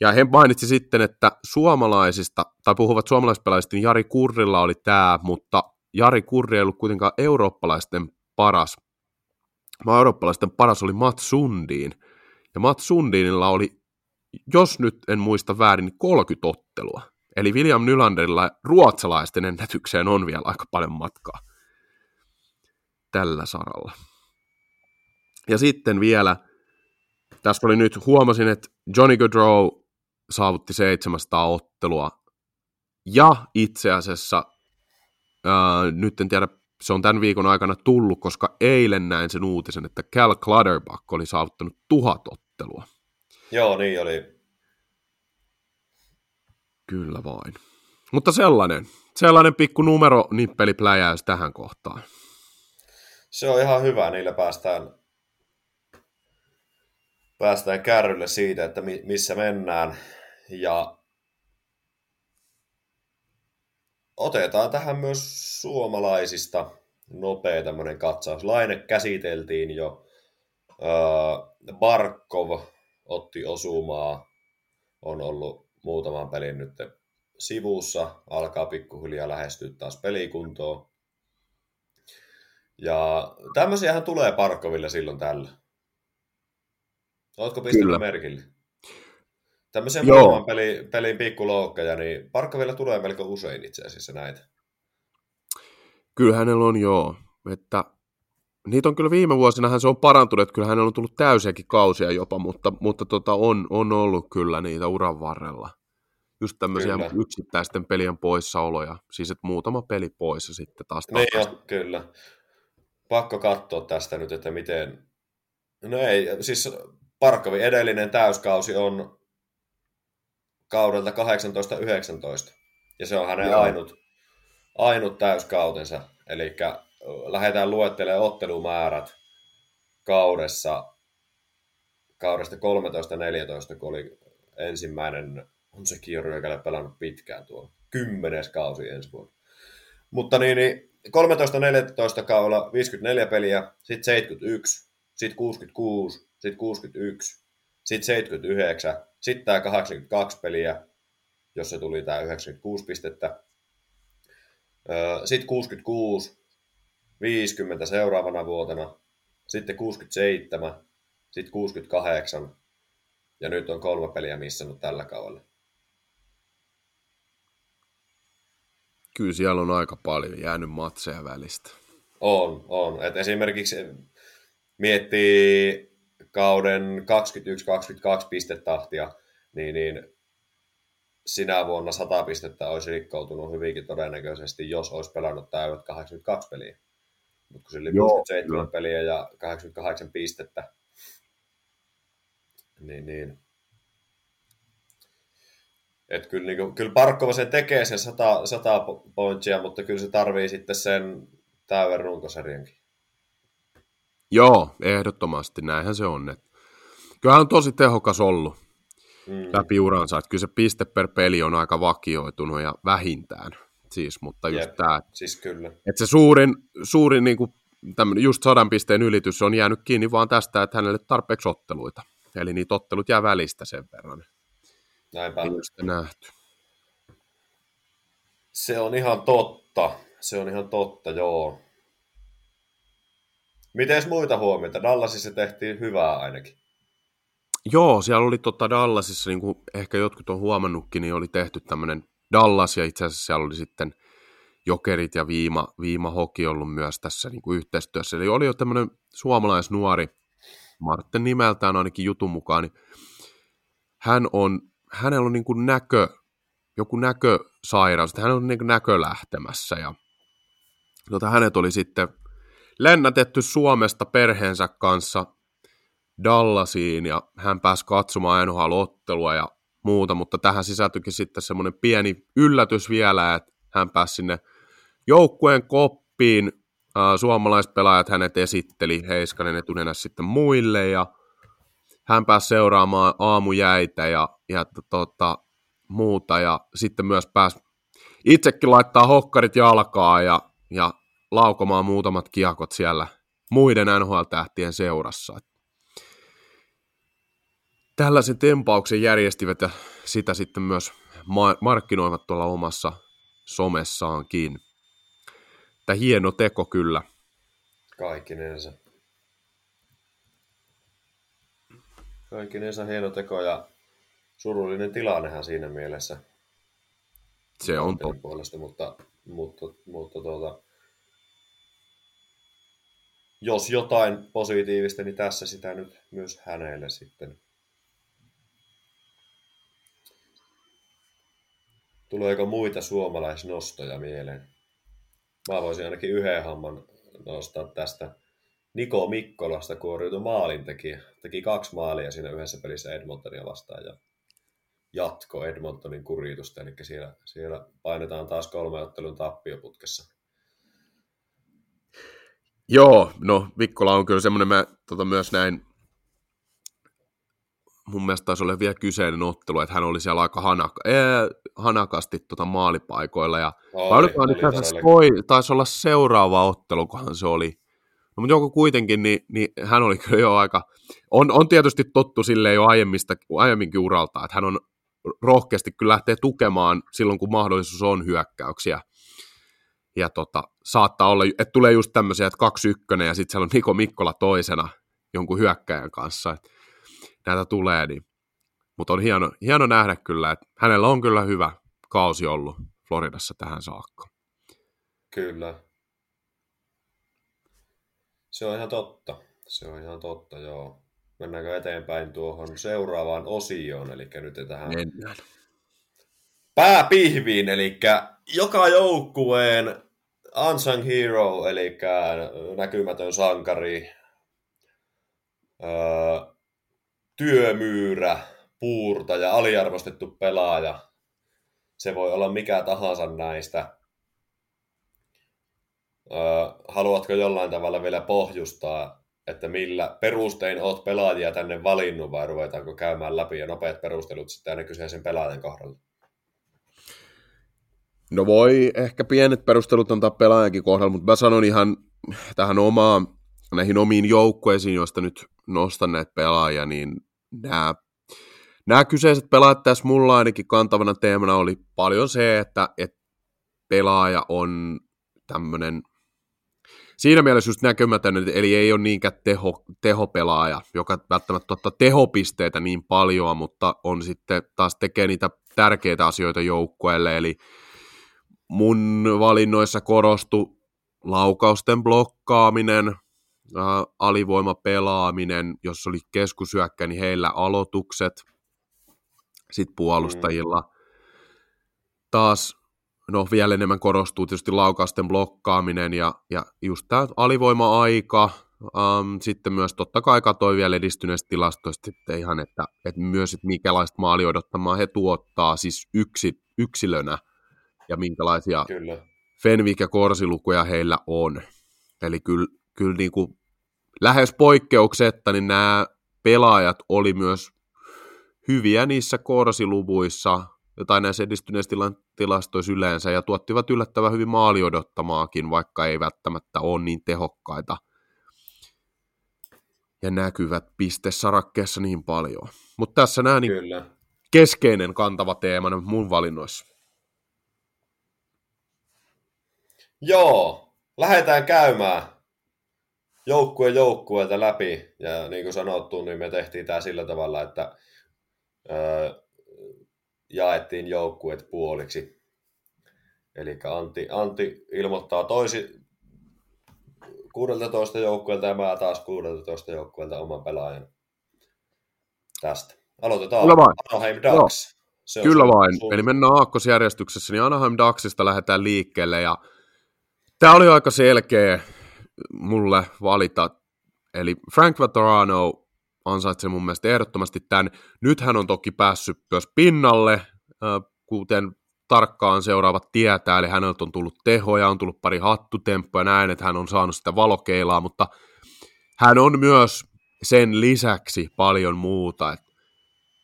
Ja he mainitsi sitten, että suomalaisista, tai puhuvat suomalaispelaajista, niin Jari Kurrilla oli tämä, mutta Jari Kurri ei ollut kuitenkaan eurooppalaisten paras, vaan eurooppalaisten paras oli Mats Sundin. Ja Mats Sundinilla oli, jos nyt en muista väärin, niin 30 ottelua. Eli William Nylanderilla ruotsalaisten ennätykseen on vielä aika paljon matkaa tällä saralla. Ja sitten vielä, tässä oli nyt, huomasin, että Johnny Gaudreau saavutti 700 ottelua. Ja itse asiassa, nyt en tiedä, se on tämän viikon aikana tullut, koska eilen näin sen uutisen, että Cal Clutterbuck oli saavuttanut 1000 ottelua. Joo, niin oli. Kyllä vain. Mutta sellainen pikku numero nippelipläjäys tähän kohtaan. Se on ihan hyvä, niillä päästään kärrylle siitä, että missä mennään. Ja otetaan tähän myös suomalaisista nopea tämmöinen katsaus. Laine käsiteltiin jo. Barkov otti osumaa, on ollut muutaman pelin nyt sivussa, alkaa pikkuhiljaa lähestyä taas pelikuntoon. Ja tämmöisiähän tulee Barkoville silloin tällä. Ootko pistänyt merkille? Tämmöisiä muutaman pelin pikkuloukkeja, niin Barkoville tulee melko usein itse asiassa näitä. Kyllä hänellä on, joo. Että niitä on kyllä viime vuosinahan se on parantunut, että kyllä hänellä on tullut täysiäkin kausia jopa, mutta on ollut kyllä niitä uran varrella. Just tämmöisiä kyllä yksittäisten pelien poissaoloja, siis että muutama peli pois ja sitten taas... Niin jo, kyllä. pakko katsoa tästä nyt, että miten... No ei, siis Barkovin edellinen täyskausi on kaudelta 18-19, ja se on hänen ainut täyskautensa. Eli lähdetään luettelemaan ottelumäärät kaudesta 13-14, kun oli ensimmäinen, on sekin jo ryökälle pelannut pitkään tuolla, 10. kausi ensi vuonna. Mutta niin 13-14 kaudella 54 peliä, sitten 71, sitten 66, sitten 61, sitten 79, sitten tämä 82 peliä, jossa tuli tämä 96 pistettä, sitten 66, 50 seuraavana vuotena, sitten 67, sitten 68, ja nyt on 3 peliä missannut tällä kaudella. Kyllä siellä on aika paljon jäänyt matseja välistä. On. Et esimerkiksi miettii kauden 21-22 pistetahtia, niin sinä vuonna 100 pistettä olisi rikkoutunut hyvinkin todennäköisesti, jos olisi pelannut täydet 82 peliä. Mutta kun sillä oli 57 peliä ja 88 pistettä, niin. Että kyllä Barkova sen tekee sen 100 pointsia, mutta kyllä se tarvii sitten sen täyden runkosarjankin. Joo, ehdottomasti. Näinhän se on. Kyllähän on tosi tehokas ollut läpi uransa. Että kyllä se piste per peli on aika vakioitunut ja vähintään. Siis, mutta just tämä. Siis kyllä. Että se suurin niin kuin just 100 pisteen ylitys on jäänyt kiinni vaan tästä, että hänelle tarpeeksi otteluita. Eli niitä ottelut jää välistä sen verran. Näinpä. Nähty. Se on ihan totta, joo. Mites muita huomioita? Dallasissa tehtiin hyvää ainakin. Joo, siellä oli Dallasissa, niin kuin ehkä jotkut on huomannutkin, niin oli tehty tämmöinen Dallas, ja itse asiassa siellä oli sitten Jokerit ja Viima Hoki ollut myös tässä niin kuin yhteistyössä. Eli oli jo tämmöinen suomalaisnuori, Martin nimeltään ainakin jutun mukaan, niin hänellä on niin kuin joku näkösairaus, hän on niin kuin näkölähtemässä. Ja hänet oli sitten lennätetty Suomesta perheensä kanssa Dallasiin, ja hän pääsi katsomaan NHL-ottelua ja muuta, mutta tähän sisältyikin sitten semmoinen pieni yllätys vielä, että hän pääsi sinne joukkueen koppiin, suomalaispelaajat hänet esitteli, Heiskanen etunenä sitten muille, ja hän pääsi seuraamaan aamujäitä ja muuta, ja sitten myös pääsi itsekin laittaa hokkarit jalkaa ja laukomaan muutamat kiekot siellä muiden NHL-tähtien seurassa. Tällaisen tempauksen järjestivät ja sitä sitten myös markkinoivat tuolla omassa somessaankin. Tämä hieno teko kyllä. Kaikkinensa hieno teko ja surullinen tilannehan siinä mielessä. Se on totta. Mutta jos jotain positiivista, niin tässä sitä nyt myös hänelle sitten. Tuleeko muita suomalaisnostoja mieleen? Mä voisin ainakin yhden hamman nostaa tästä. Niko Mikkolasta kuoriutui maalintekijä. Teki 2 maalia siinä yhdessä pelissä Edmontonia vastaan ja jatko Edmontonin kuritusta. Eli siellä painetaan taas 3 ottelun tappioputkessa. Joo, no Mikkola on kyllä semmoinen, mä myös näin, mun mielestä taisi olla vielä kyseinen ottelu, että hän oli siellä aika hanakasti maalipaikoilla, ja taisi olla seuraava ottelu, kunhan se oli, no, mutta joku kuitenkin, niin hän oli kyllä jo aika, on tietysti tottu silleen jo aiemminkin uralta, että hän on rohkeasti kyllä lähtee tukemaan silloin, kun mahdollisuus on hyökkäyksiä, ja saattaa olla, että tulee just tämmöisiä, että 2-1 ja sitten siellä on Niko Mikkola toisena jonkun hyökkäjän kanssa, että näitä tulee, niin. Mutta on hieno nähdä kyllä, että hänellä on kyllä hyvä kausi ollut Floridassa tähän saakka. Kyllä. Se on ihan totta, joo. Mennäänkö eteenpäin tuohon seuraavaan osioon, eli nyt tähän pääpihviin, eli joka joukkueen unsung hero, eli näkymätön sankari, työmyyrä, puurtaja, aliarvostettu pelaaja. Se voi olla mikä tahansa näistä. Haluatko jollain tavalla vielä pohjustaa, että millä perustein olet pelaajia tänne valinnut, vai ruvetaanko käymään läpi ja nopeat perustelut sitten aina kyseisen pelaajan kohdalla? No voi ehkä pienet perustelut antaa pelaajankin kohdalla, mutta mä sanon ihan tähän näihin omiin joukkueisiin, joista nyt nostan näitä pelaajia, niin nämä kyseiset pelaajat tässä mulla ainakin kantavana teemana oli paljon se, että pelaaja on tämmöinen siinä mielessä just näkymätön, eli ei ole niinkään tehopelaaja, joka välttämättä ottaa tehopisteitä niin paljon, mutta on sitten taas tekee niitä tärkeitä asioita joukkueelle, eli mun valinnoissa korostui laukausten blokkaaminen, alivoimapelaaminen, jos oli keskusyökkä, niin heillä aloitukset, sitten puolustajilla. Taas, vielä enemmän korostuu tietysti laukausten blokkaaminen ja just tämä alivoima-aika, sitten myös totta kai katsoi vielä edistyneistä tilastoista sitten ihan, että myös, että minkälaista maalia odottamaan he tuottaa siis yksilönä ja minkälaisia Fenwick- ja korsilukuja heillä on. Eli kyllä niin kuin lähes poikkeuksetta, niin nämä pelaajat oli myös hyviä niissä korsiluvuissa, tai näissä edistyneissä tilastoissa yleensä, ja tuottivat yllättävän hyvin maali odottamaakin, vaikka ei välttämättä ole niin tehokkaita. Ja näkyvät pistesarakkeessa niin paljon. Mutta tässä nämä niin keskeinen kantava teema mun valinnoissa. Joo, lähdetään käymään joukkueelta läpi, ja niin kuin sanottu, niin me tehtiin tämä sillä tavalla, että jaettiin joukkueet puoliksi. Eli Antti ilmoittaa 16 joukkueelta ja mä taas 16 joukkueelta oman pelaajan tästä. Aloitetaan Anaheim Ducks. Kyllä vain, eli mennään aakkosjärjestyksessä, niin Anaheim Ducksista lähdetään liikkeelle, ja tämä oli aika selkeä mulle valita, eli Frank Vatrano ansaitsee mun mielestä ehdottomasti tämän. Nyt hän on toki päässyt myös pinnalle, kuten tarkkaan seuraavat tietää, eli häneltä on tullut tehoja, on tullut pari hattutemppuja, näin, että hän on saanut sitä valokeilaa, mutta hän on myös sen lisäksi paljon muuta, että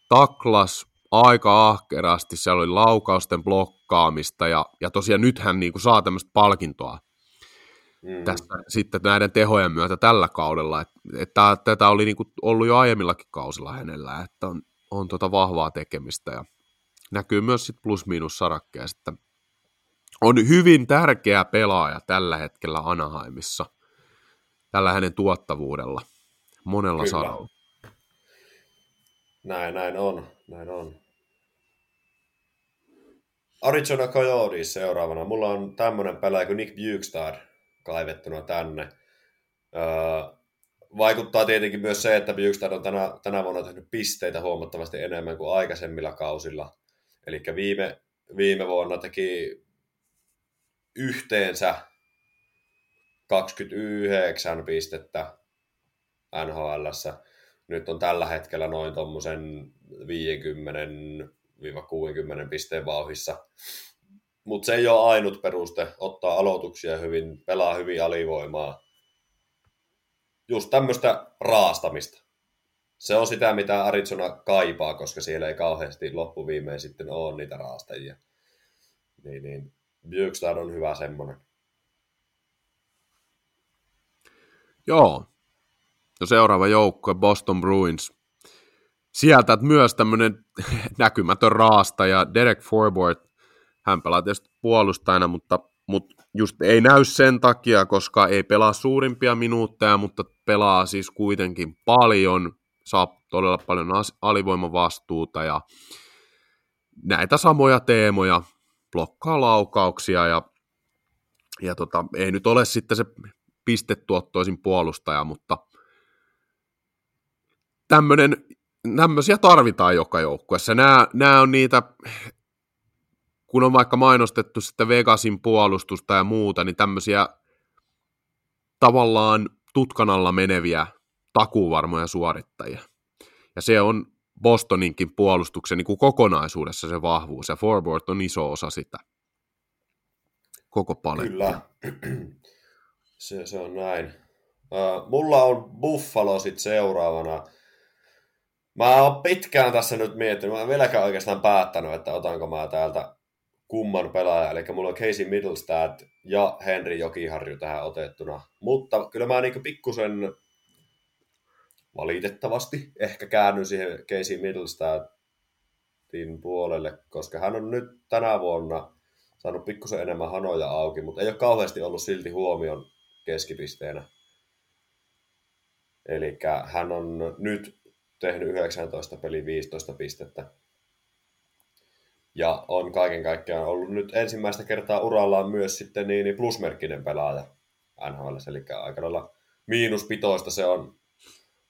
taklas aika ahkerasti, siellä oli laukausten blokkaamista, ja tosiaan nyt hän niin kuin saa tämmöistä palkintoa tästä sitten näiden tehojen myötä tällä kaudella, että tätä oli niin kuin ollut jo aiemmillakin kausilla hänellä, että on vahvaa tekemistä, ja näkyy myös sitten plus-miinus sarakkeja, että on hyvin tärkeä pelaaja tällä hetkellä Anaheimissa, tällä hänen tuottavuudella, monella saralla. Näin on. Arizona Coyotes seuraavana. Mulla on tämmöinen pelaaja kuin Nick Bjugstad kaivettuna tänne. Vaikuttaa tietenkin myös se, että Bjugstad on tänä vuonna tehnyt pisteitä huomattavasti enemmän kuin aikaisemmilla kausilla. Eli viime vuonna teki yhteensä 29 pistettä NHL:ssä. Nyt on tällä hetkellä noin tuommoisen 50-60 pisteen vauhissa. Mutta se ei ole ainut peruste. Ottaa aloituksia hyvin, pelaa hyvin alivoimaa. Just tämmöistä raastamista. Se on sitä, mitä Arizona kaipaa, koska siellä ei kauheasti loppuviimein sitten ole niitä raastajia. Niin. Bjugstad on hyvä semmoinen. Joo. No seuraava joukkue, Boston Bruins. Sieltä myös tämmöinen näkymätön raastaja, Derek Forward. Hän pelaa tietysti puolustajana, mutta just ei näy sen takia, koska ei pelaa suurimpia minuutteja, mutta pelaa siis kuitenkin paljon, saa todella paljon alivoimavastuuta ja näitä samoja teemoja, blokkaa laukauksia ja ei nyt ole sitten se pistetuottoisin puolustaja, mutta tämmöisiä tarvitaan joka joukkueessa. Nämä on niitä kun on vaikka mainostettu sitä Vegasin puolustusta ja muuta, niin tämmöisiä tavallaan tutkan alla meneviä takuuvarmoja suorittajia. Ja se on Bostoninkin puolustuksen niin kuin kokonaisuudessa se vahvuus, ja forward on iso osa sitä koko paletti. Kyllä, se on näin. Mulla on Buffalo sitten seuraavana. Mä oon pitkään tässä nyt miettinyt, mä en vieläkään oikeastaan päättänyt, että otanko mä täältä kumman pelaaja, eli mulla on Casey Middlestad ja Henri Jokiharju tähän otettuna, mutta kyllä mä niinku pikkusen valitettavasti ehkä käännyn siihen Casey Middlestadin puolelle, koska hän on nyt tänä vuonna saanut pikkusen enemmän hanoja auki, mutta ei ole kauheasti ollut silti huomion keskipisteenä. Eli hän on nyt tehnyt 19 peli 15 pistettä. Ja on kaiken kaikkiaan ollut nyt ensimmäistä kertaa urallaan myös sitten niin plusmerkkinen pelaaja NHL, eli aika lailla miinuspitoista se on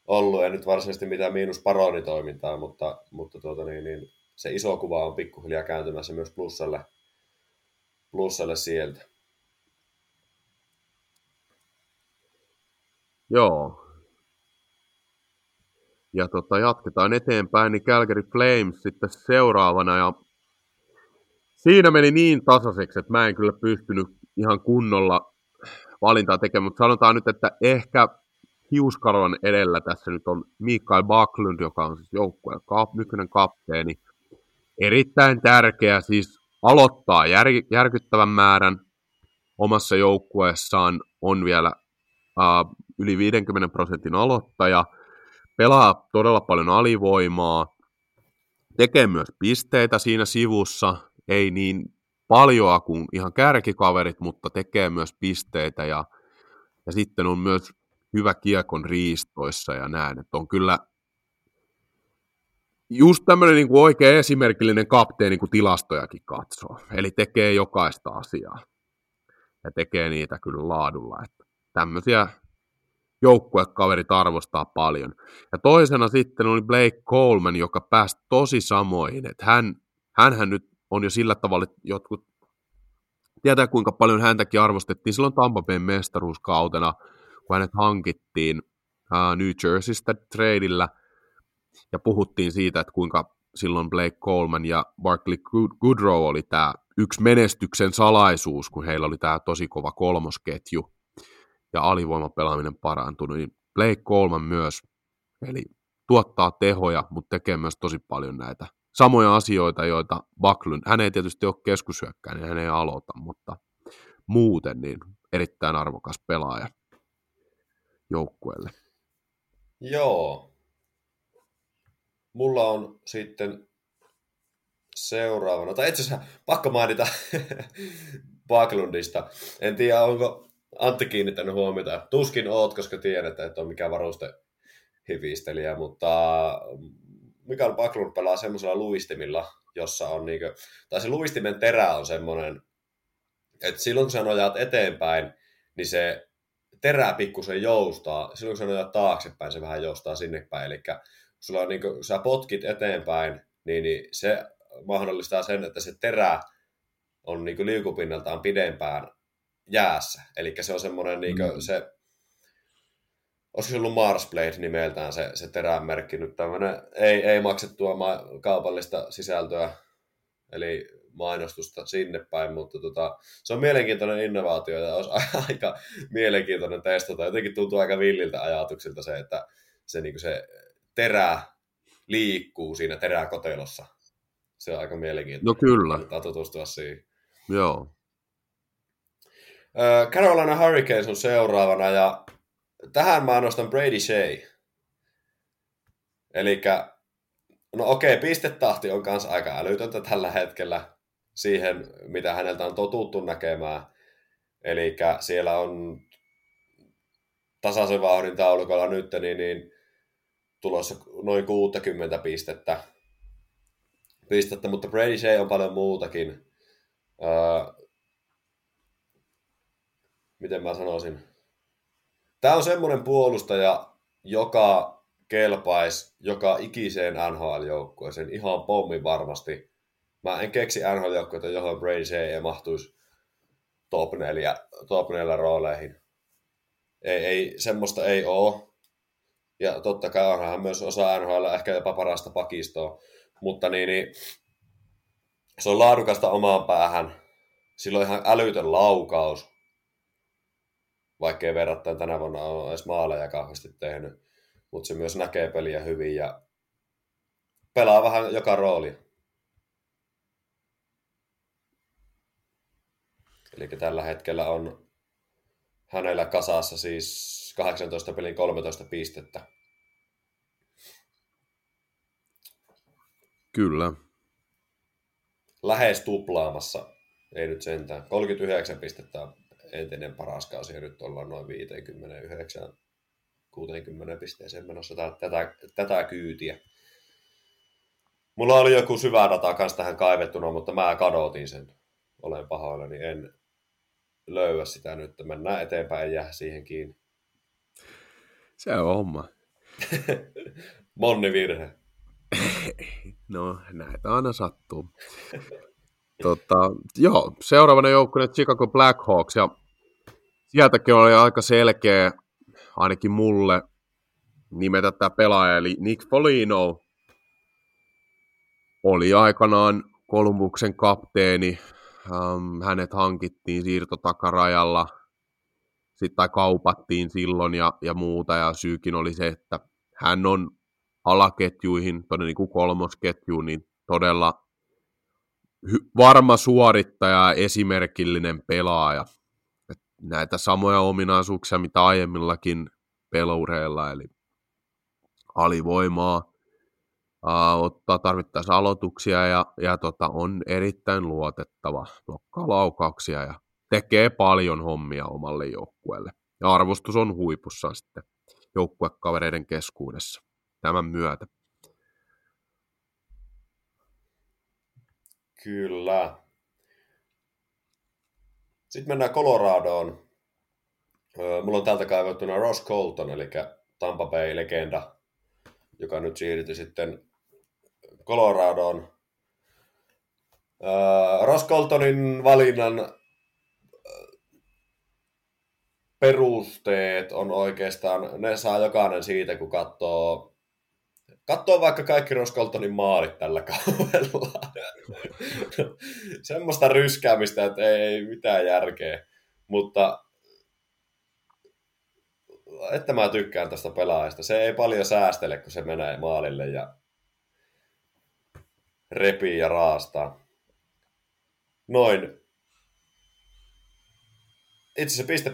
ollut, ja nyt varsinaisesti mitään miinusparonitoimintaa, mutta se iso kuva on pikkuhiljaa kääntymässä myös plussalle sieltä. Joo. Ja jatketaan eteenpäin, niin Calgary Flames sitten seuraavana, ja siinä meni niin tasaiseksi, että mä en kyllä pystynyt ihan kunnolla valintaa tekemään, mutta sanotaan nyt, että ehkä hiuskarvan edellä tässä nyt on Mikael Backlund, joka on siis joukkueen nykyinen kapteeni. Erittäin tärkeä siis aloittaa järkyttävän määrän omassa joukkueessaan, on vielä yli 50% aloittaja, pelaa todella paljon alivoimaa, tekee myös pisteitä siinä sivussa, ei niin paljoa kuin ihan kärkikaverit, mutta tekee myös pisteitä, ja sitten on myös hyvä kiekon riistoissa ja näin, että on kyllä just tämmöinen niin kuin oikein esimerkillinen kapteeni, kun tilastojakin katsoo, eli tekee jokaista asiaa ja tekee niitä kyllä laadulla, että tämmöisiä joukkuekaverit arvostaa paljon. Ja toisena sitten oli Blake Coleman, joka pääsi tosi samoihin, että hänhän nyt on jo sillä tavalla, että jotkut tietää kuinka paljon häntäkin arvostettiin silloin Tampa Bayn mestaruuskautena, kun hänet hankittiin New Jerseystä tradeillä, ja puhuttiin siitä, että kuinka silloin Blake Coleman ja Barkley Goodrow oli tämä yksi menestyksen salaisuus, kun heillä oli tämä tosi kova kolmosketju, ja alivoimapelaaminen parantunut, niin Blake Coleman myös, eli tuottaa tehoja, mutta tekee myös tosi paljon näitä samoja asioita, joita Backlund, hän ei tietysti ole keskushyökkäinen, niin hän ei aloita, mutta muuten niin erittäin arvokas pelaaja joukkueelle. Joo. Mulla on sitten seuraavana, tai itse asiassa pakko mainita Backlundista. En tiedä, onko Antti kiinnittänyt huomiota. Tuskin oot, koska tiedät, että on mikään varustehivistelijä, mutta Mikael Backlund pelaa semmoisella luistimilla, jossa on niinkö, tai se luistimen terä on semmoinen, että silloin kun sä nojaat eteenpäin, niin se terä pikkusen joustaa, silloin kun sä nojaat taaksepäin, se vähän joustaa sinne päin, eli sulla on niinkö, sä potkit eteenpäin, niin se mahdollistaa sen, että se terä on niinkö liukupinnaltaan pidempään jäässä. Eli se on semmoinen, se, olisiko se ollut Marsblade nimeltään se terämerkki nyt tämmöinen, ei maksettua kaupallista sisältöä, eli mainostusta sinne päin, mutta se on mielenkiintoinen innovaatio ja olisi aika mielenkiintoinen testata. Jotenkin tuntuu aika villiltä ajatuksilta se, että se terä liikkuu siinä teräkotelossa. Se on aika mielenkiintoinen. No kyllä. Pitää tutustua siihen. Joo. Carolina Hurricanes on seuraavana, ja tähän mä nostan Brady Skjei. Elikkä, pistetahti on kanssa aika älytöntä tällä hetkellä siihen, mitä häneltä on totuttu näkemään. Elikkä siellä on tasaisen vauhdin taulukolla nyt niin tulossa noin 60 pistettä, mutta Brady Skjei on paljon muutakin. Miten mä sanoisin? Tämä on semmoinen puolustaja, joka kelpaisi joka ikiseen NHL-joukkueeseen ihan pommin varmasti. Mä en keksi NHL-joukkueita, johon Brady Skjei mahtuisi top 4 rooleihin. Ei, semmoista ei oo. Ja totta kai onhan myös osa NHL ehkä jopa parasta pakistoa. Mutta niin, se on laadukasta omaan päähän. Sillä on ihan älytön laukaus. Vaikkei verrattain tänä vuonna ole edes maaleja kauheasti tehnyt. Mutta se myös näkee peliä hyvin ja pelaa vähän joka rooli. Eli tällä hetkellä on hänellä kasassa siis 18 pelin 13 pistettä. Kyllä. Lähes tuplaamassa, ei nyt sentään. 39 pistettä on entinen paras kausi ja nyt ollaan noin 59-60 pisteeseen menossa tätä kyytiä. Mulla oli joku syvä data kanssa tähän kaivettuna, mutta mä kadotin sen. Olen pahoillani, en löyä sitä nyt. Mennään eteenpäin ja siihen kiinni. Se on homma. Monni virhe. No, näitä aina sattuu. Joo, seuraavana joukkue Chicago Blackhawks. Ja sieltäkin oli aika selkeä, ainakin mulle, nimetä tämä pelaaja. Eli Nick Foligno oli aikanaan Columbuksen kapteeni. Hänet hankittiin siirtotakarajalla tai kaupattiin silloin ja muuta. Ja syykin oli se, että hän on alaketjuihin, niin kuin kolmosketjuun, niin todella varma suorittaja ja esimerkillinen pelaaja. Et näitä samoja ominaisuuksia, mitä aiemmillakin peloureilla, eli alivoimaa, ottaa tarvittaessa aloituksia ja on erittäin luotettava, blokkaa laukauksia ja tekee paljon hommia omalle joukkueelle. Ja arvostus on huipussaan sitten joukkuekavereiden keskuudessa tämän myötä. Kyllä. Sitten mennään Coloradoon. Mulla on täältä kaivettuna Ross Colton, eli Tampa Bay legenda, joka nyt siirtyi sitten Coloradoon. Ross Coltonin valinnan perusteet on oikeastaan, ne saa jokainen siitä, kun katsoo vaikka kaikki Ross Coltonin maalit tällä kaudella. Semmoista ryskäämistä, että ei mitään järkeä. Mutta että mä tykkään tästä pelaajasta. Se ei paljon säästele, kun se menee maalille ja repii ja raastaa. Noin. Itse asiassa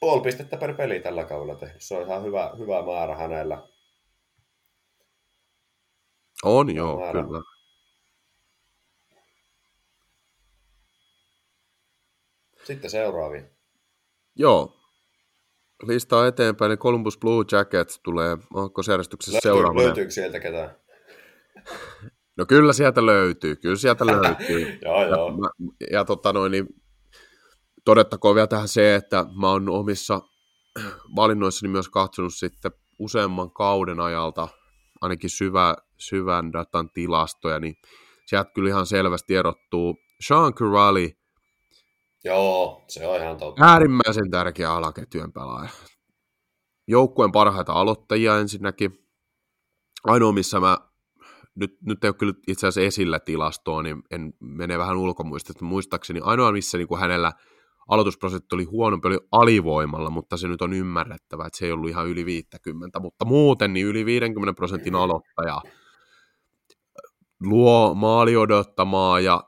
puoli pistettä per peli tällä kaudella tehnyt. Se on ihan hyvä määrä hänellä. On joo, määrä. Kyllä. Sitten seuraaviin. Joo. Listaa eteenpäin, niin Columbus Blue Jackets tulee aakkosjärjestyksessä seuraavana. Löytyykö sieltä ketään? No kyllä sieltä löytyy, joo. Ja todettakoon vielä tähän se, että mä oon omissa valinnoissani myös katsonut sitten useamman kauden ajalta, ainakin syvän datan tilastoja, niin sieltä kyllä ihan selvästi erottuu Sean Corrali. Joo, se on ihan totta. Äärimmäisen tärkeä alaketjun pelaaja. Joukkueen parhaita aloittajia ensinnäkin. Ainoa, missä mä, nyt ei ole kyllä itse asiassa esillä tilastoa, niin en mene vähän ulkomuistista muistaakseni. Ainoa, missä niin kuin hänellä aloitusprosentti oli huonompi, oli alivoimalla, mutta se nyt on ymmärrettävä, että se ei ollut ihan yli 50, mutta muuten niin yli 50% aloittaja luo maali odottamaa ja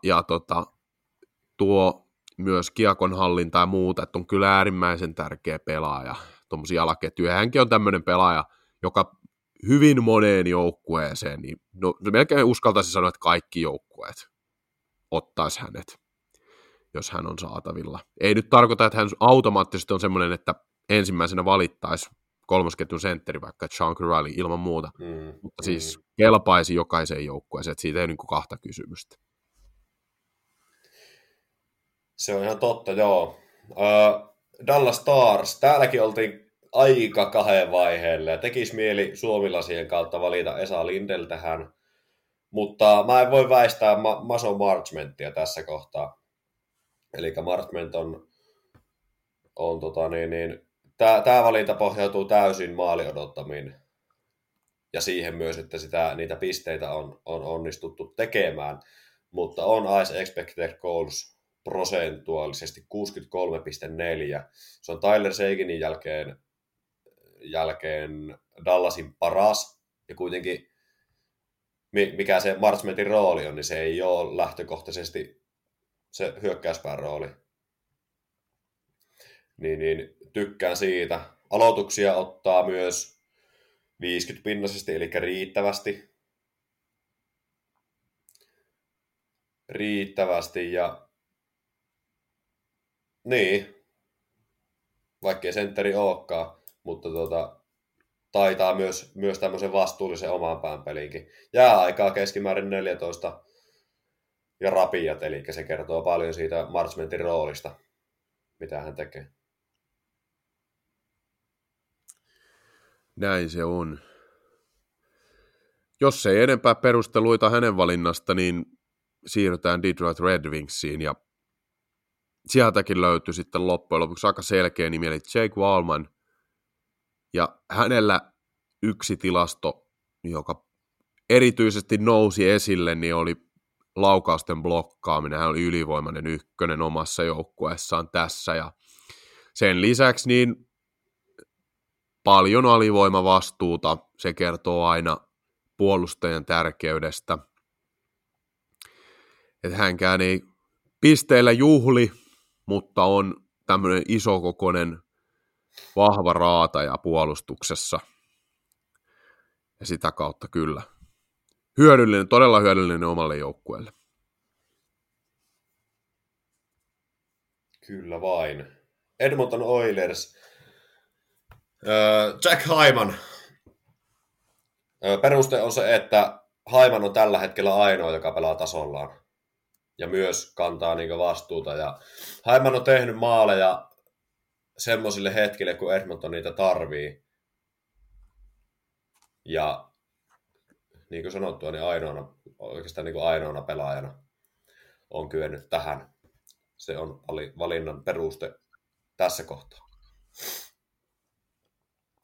tuo myös kiekonhallinta ja muuta, että on kyllä äärimmäisen tärkeä pelaaja tuommoisia alaketjuja. Hänkin on tämmöinen pelaaja, joka hyvin moneen joukkueeseen, niin melkein uskaltaisi sanoa, että kaikki joukkueet ottaisi hänet, jos hän on saatavilla. Ei nyt tarkoita, että hän automaattisesti on semmoinen, että ensimmäisenä valittaisi kolmosketjun sentteri, vaikka Sean Corrali ilman muuta, mutta siis kelpaisi jokaiseen joukkueeseen, että siitä ei ole niin kuin kahta kysymystä. Se on ihan totta, joo. Dallas Stars, täälläkin oltiin aika kahden vaiheelle. Tekisi mieli Suomilasien kautta valita Esa Lindell tähän, Mutta mä en voi väistää Maso Marchmenttia tässä kohtaa. Eli Marchment on tämä valinta pohjautuu täysin maaliodottamiin. Ja siihen myös, että niitä pisteitä on onnistuttu tekemään. Mutta on Ice Expected Goals prosentuaalisesti 63,4. Se on Tyler Seguinin jälkeen Dallasin paras. Ja kuitenkin, mikä se Marchmentin rooli on, niin se ei ole lähtökohtaisesti se hyökkäyspään rooli. Niin tykkään siitä. Aloituksia ottaa myös 50-pinnaisesti, eli riittävästi. Ja niin, vaikkei sentteri olekaan, mutta taitaa myös tämmöisen vastuullisen omaan pään peliinkin. Jää aikaa keskimäärin 14 ja rapiat, eli se kertoo paljon siitä Marchmentin roolista, mitä hän tekee. Näin se on. Jos ei enempää perusteluita hänen valinnasta, niin siirrytään Detroit Red Wingsiin, ja sieltäkin löytyy sitten loppujen lopuksi aika selkeä nimi, eli Jake Wallman, ja hänellä yksi tilasto, joka erityisesti nousi esille, niin oli laukausten blokkaaminen. Hän oli ylivoimainen ykkönen omassa joukkueessaan tässä, ja sen lisäksi niin paljon alivoimavastuuta, se kertoo aina puolustajan tärkeydestä. Että hänkään ei pisteillä juhli, mutta on tämmöinen isokokoinen vahva raataja puolustuksessa. Ja sitä kautta kyllä hyödyllinen, todella hyödyllinen omalle joukkueelle. Kyllä vain. Edmonton Oilers. Jack Hyman. Peruste on se, että Hyman on tällä hetkellä ainoa, joka pelaa tasollaan. Ja myös kantaa niinku vastuuta. Ja Hyman on tehnyt maaleja semmoisille hetkille, kun Edmonton niitä tarvii. Ja niin kuin sanottua, niin oikeastaan ainoana pelaajana on kyennyt tähän. Se on valinnan peruste tässä kohtaa.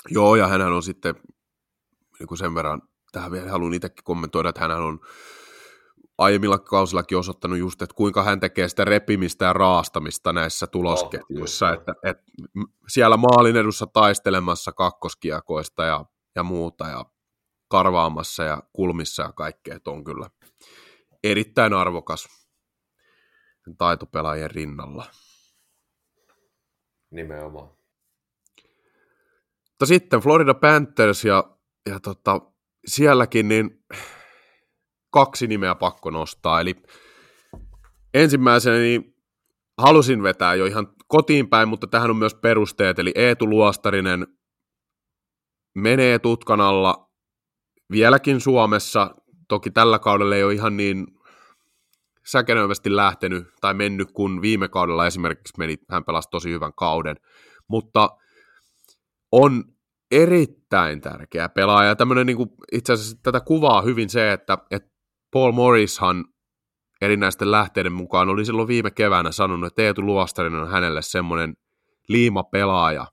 Joo, ja hänhän on sitten, niin kuin sen verran tähän vielä haluan itsekin kommentoida, että hänhän on aiemmilla kausillakin osoittanut just, että kuinka hän tekee sitä repimistä ja raastamista näissä tulosketjuissa, että siellä maalin edussa taistelemassa kakkoskiakoista ja muuta ja karvaamassa ja kulmissa ja kaikkea, että on kyllä erittäin arvokas taitopelaajien rinnalla. Nimenomaan. Mutta sitten Florida Panthers ja sielläkin niin kaksi nimeä pakko nostaa, eli ensimmäisenä niin halusin vetää jo ihan kotiin päin, mutta tähän on myös perusteet, eli Eetu Luostarinen menee tutkan alla vieläkin Suomessa, toki tällä kaudella ei ole ihan niin säkenöivästi lähtenyt tai mennyt, kun viime kaudella esimerkiksi meni, hän pelasi tosi hyvän kauden, mutta on erittäin tärkeä pelaaja, tämmöinen niin kuin itse asiassa tätä kuvaa hyvin se, että Paul Mauricehan erinäisten lähteiden mukaan oli silloin viime keväänä sanonut, että Eetu Luostarinen on hänelle semmoinen liimapelaaja.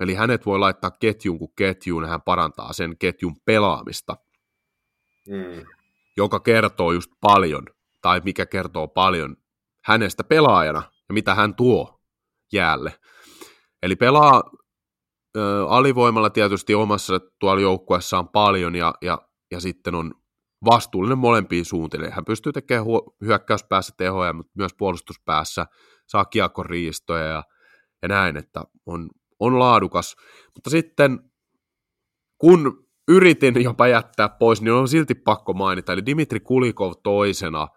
Eli hänet voi laittaa ketjun kuin ketjuun, hän parantaa sen ketjun pelaamista, joka kertoo just paljon, tai mikä kertoo paljon hänestä pelaajana ja mitä hän tuo jäälle. Eli pelaa alivoimalla tietysti omassa tuolla joukkueessaan paljon ja sitten on vastuullinen molempiin suuntiin. Hän pystyy tekemään hyökkäyspäässä tehoja, mutta myös puolustuspäässä saa kiekoriistoja ja näin, että on laadukas. Mutta sitten kun yritin jopa jättää pois, niin on silti pakko mainita. Eli Dimitri Kulikov toisena.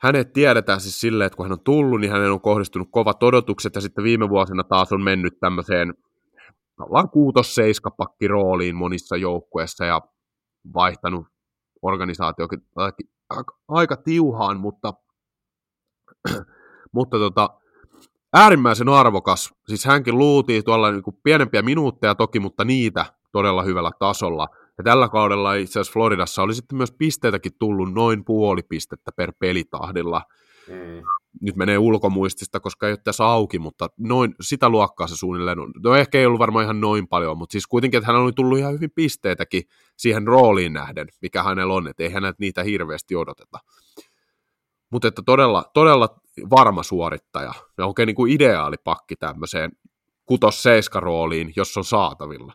Hänet tiedetään siis silleen, että kun hän on tullut, niin hänen on kohdistunut kovat odotukset ja sitten viime vuosina taas on mennyt tämmöiseen tavallaan 6-7 pakki rooliin monissa joukkueissa ja vaihtanut organisaatiokin aika tiuhaan, mutta äärimmäisen arvokas. Siis hänkin luutii tuolla niin kuin pienempiä minuutteja toki, mutta niitä todella hyvällä tasolla. Ja tällä kaudella itse asiassa Floridassa oli sitten myös pisteitäkin tullut noin puoli pistettä per pelitahdilla. Mm. Nyt menee ulkomuistista, koska ei ole tässä auki, mutta noin, sitä luokkaa se suunnilleen on. No ehkä ei ollut varmaan ihan noin paljon, mutta siis kuitenkin, että hän oli tullut ihan hyvin pisteitäkin siihen rooliin nähden, mikä hänellä on, että ei häneltä niitä hirveästi odoteta. Mutta että todella varma suorittaja ja oikein niin kuin ideaalipakki tämmöiseen 6-7 rooliin, jos on saatavilla.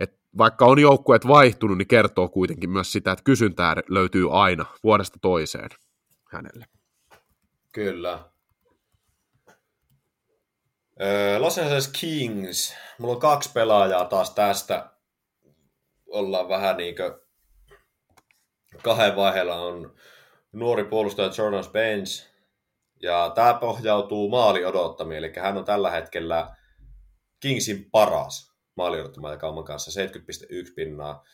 Et vaikka on joukkueet vaihtunut, niin kertoo kuitenkin myös sitä, että kysyntää löytyy aina vuodesta toiseen hänelle. Kyllä. Los Angeles Kings. Mulla on 2 pelaajaa taas tästä. Ollaan vähän niinkö kahden vaiheella on nuori puolustaja Jonas Bench. Ja tää pohjautuu maaliodottamiin. Eli hän on tällä hetkellä Kingsin paras maaliodottama kauman kanssa. 70,1 pinnaa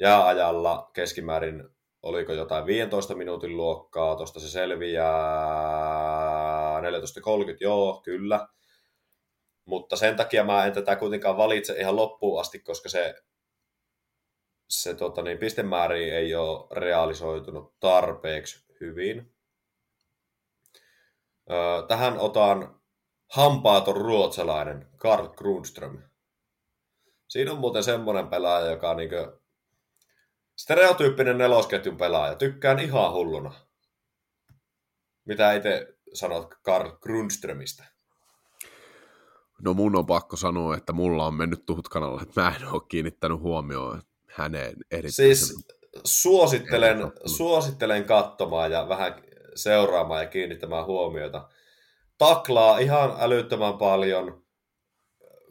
jääajalla keskimäärin. Oliko jotain 15 minuutin luokkaa, tuosta se selviää 14.30, joo, kyllä. Mutta sen takia mä en tätä kuitenkaan valitse ihan loppuun asti, koska se pistemääriä ei ole realisoitunut tarpeeksi hyvin. Tähän otan hampaaton ruotsalainen Carl Grundström. Siinä on muuten semmoinen pelaaja, joka niinkö stereotyyppinen nelosketjun pelaaja. Tykkään ihan hulluna. Mitä itse sanot Carl Grundströmistä? No mun on pakko sanoa, että mulla on mennyt tuhtkanalle. Mä en ole kiinnittänyt huomioon häneen erityisen. Siis suosittelen katsomaan ja vähän seuraamaan ja kiinnittämään huomiota. Taklaa ihan älyttömän paljon.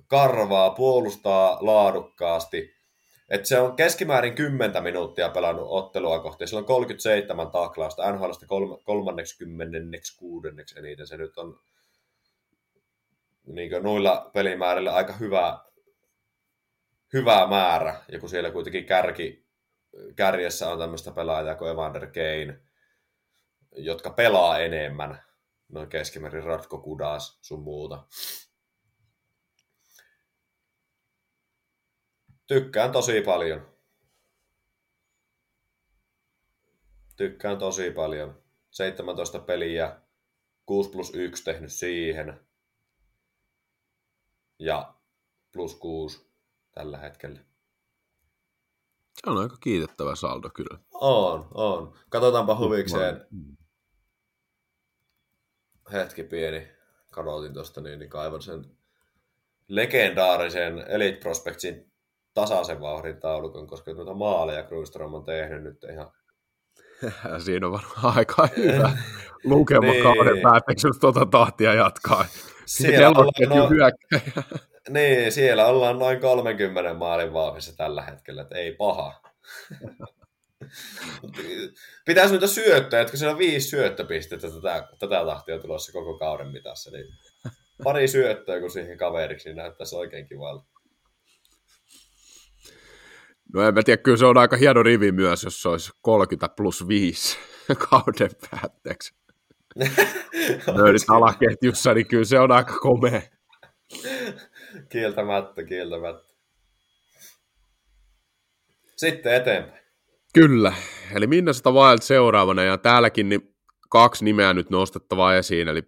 Karvaa, puolustaa laadukkaasti. Et se on keskimäärin 10 minuuttia pelannut ottelua kohti. Sillä on 37 taklausta. NHL:stä 36 eniten. Se nyt on niin kuin noilla pelimäärillä aika hyvä määrä. Ja kun siellä kuitenkin kärjessä on tämmöistä pelaajaa kuin Evander Kane, jotka pelaa enemmän. Noin keskimäärin Ratko Kudas sun muuta. Tykkään tosi paljon. 17 peliä, 6+1 tehnyt siihen. Ja +6 tällä hetkellä. Se on aika kiitettävä saldo kyllä. On. Katsotaanpa huvikseen. Hetki pieni. Kadotin tuosta niin kaivan sen legendaarisen Elite Prospectsin tasaisen vauhdin taulukon, koska noita maaleja Grundström on tehnyt nyt ihan. Siinä on varmaan aika hyvä lukema kauden päätteeksi, jos tuota tahtia jatkaa. Siellä ollaan noin 30 maalin vauhdissa tällä hetkellä, että ei paha. Pitäisi noita syöttöjä, että kun siellä on 5 syöttöpistettä tätä tahtia tulossa koko kauden mitassa, niin pari syöttöä kun siihen kaveriksi, niin näyttäisi oikein kivalta. No en mä tiedä, kyllä se on aika hieno rivi myös, jos se olisi 30+5 kauden päätteeksi. Nöylit alaketjussa, niin kyllä se on aika komea. Kieltämättä. Sitten eteenpäin. Kyllä, eli Minnesota Wild seuraavana, ja täälläkin niin 2 nimeä nyt nostettavaa esiin, eli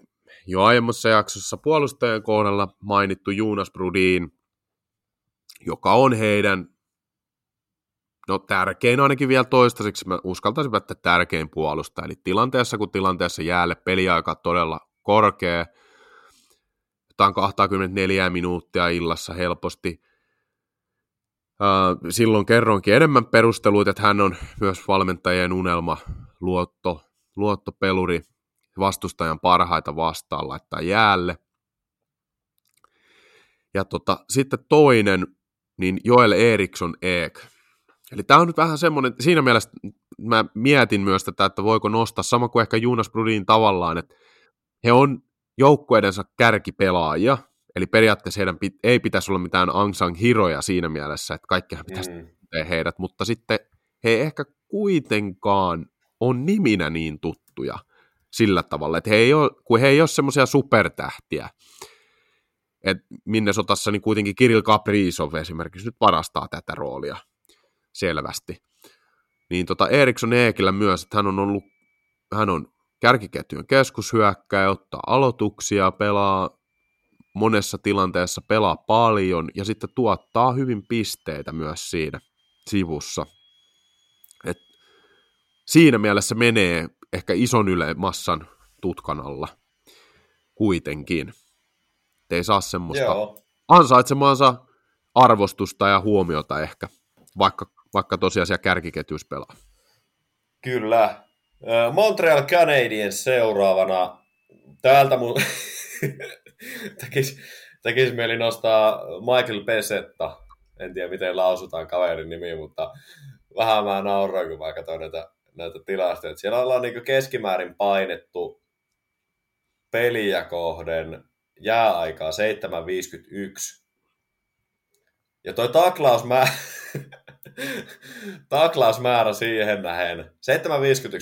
jo aiemmassa jaksossa puolustajan kohdalla mainittu Jonas Brodin, joka on heidän tärkein ainakin vielä toistaiseksi, mä uskaltaisin päättää tärkein puolustaja, eli tilanteessa kun tilanteessa jäälle peliaika todella korkea, jotain 24 minuuttia illassa helposti. Silloin kerroinkin enemmän perusteluita, että hän on myös valmentajien unelma, luottopeluri, vastustajan parhaita vastaan laittaa jäälle. Ja sitten toinen, niin Joel Eriksson Ek. Eli tämä on nyt vähän semmoinen, siinä mielessä mä mietin myös tätä, että voiko nostaa sama kuin ehkä Jonas Brodin tavallaan, että he on joukkueidensa kärkipelaajia, eli periaatteessa heidän ei pitäisi olla mitään angsang hiroja siinä mielessä, että kaikkihan pitäisi tehdä heidät, mutta sitten he ehkä kuitenkaan on niminä niin tuttuja sillä tavalla, että kun he ei ole semmoisia supertähtiä, että Minnesotassa niin kuitenkin Kirill Kaprizov esimerkiksi nyt varastaa tätä roolia selvästi. Niin Eriksson Eekillä myös, että hän on kärkiketjun keskushyökkääjä, ottaa aloituksia, pelaa monessa tilanteessa, pelaa paljon ja sitten tuottaa hyvin pisteitä myös siinä sivussa. Et siinä mielessä menee ehkä ison massan tutkan alla kuitenkin. Et ei saa semmoista ansaitsemaansa arvostusta ja huomiota ehkä, vaikka tosiaan siellä kärkiketjuissa pelaa. Kyllä. Montreal Canadiens seuraavana. Täältä mun tekisi mieli nostaa Michael Pesetta. En tiedä, miten lausutaan kaverin nimi, mutta vähän mä nauroin, kun mä katsoin näitä tilastoja. Siellä ollaan niin kuin keskimäärin painettu peliä kohden jääaikaa 7.51. Ja toi taklausmäärä siihen nähen. 7.51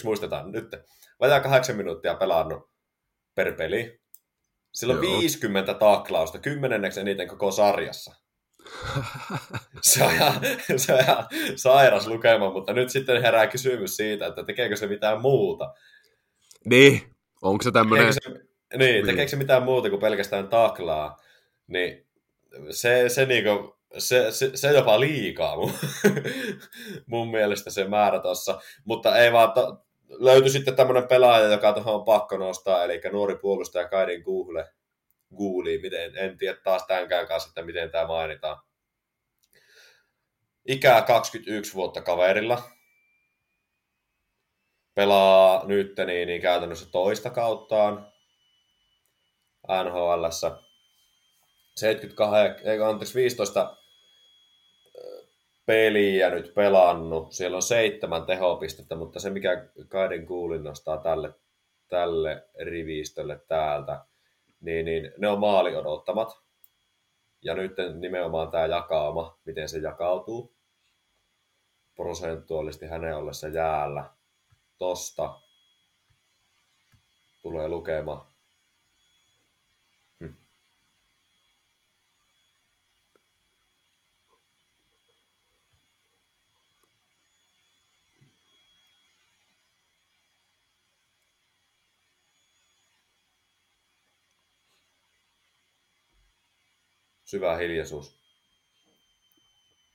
muistetaan nyt. Vajaa 8 minuuttia pelannut per peli. Sillä on 50 taklausta, 10 eniten koko sarjassa. Se on ihan sairas lukema, mutta nyt sitten herää kysymys siitä, että tekeekö se mitään muuta. Niin, onko se tämmöinen... tekeekö se mitään muuta kuin pelkästään taklaa, niin se jopa liikaa mun mielestä se määrä tossa. Mutta ei vaan, löytyi sitten tämmöinen pelaaja, joka tuohon on pakko nostaa, eli nuori puolustaja Kaiden Gouli, en tiedä taas tämänkään kanssa, että miten tämä mainitaan. Ikää 21 vuotta kaverilla. Pelaa nyt niin käytännössä toista kauttaan NHL:ssä. 15 peliä nyt pelannut. Siellä on 7 tehopistettä, mutta se mikä Kaiden Goulin nostaa tälle rivistölle täältä, niin ne on maaliodottamat. Ja nyt nimenomaan tämä jakauma, miten se jakautuu prosentuaalisesti hänen ollessa jäällä. Tosta tulee lukema. Syvä hiljaisuus.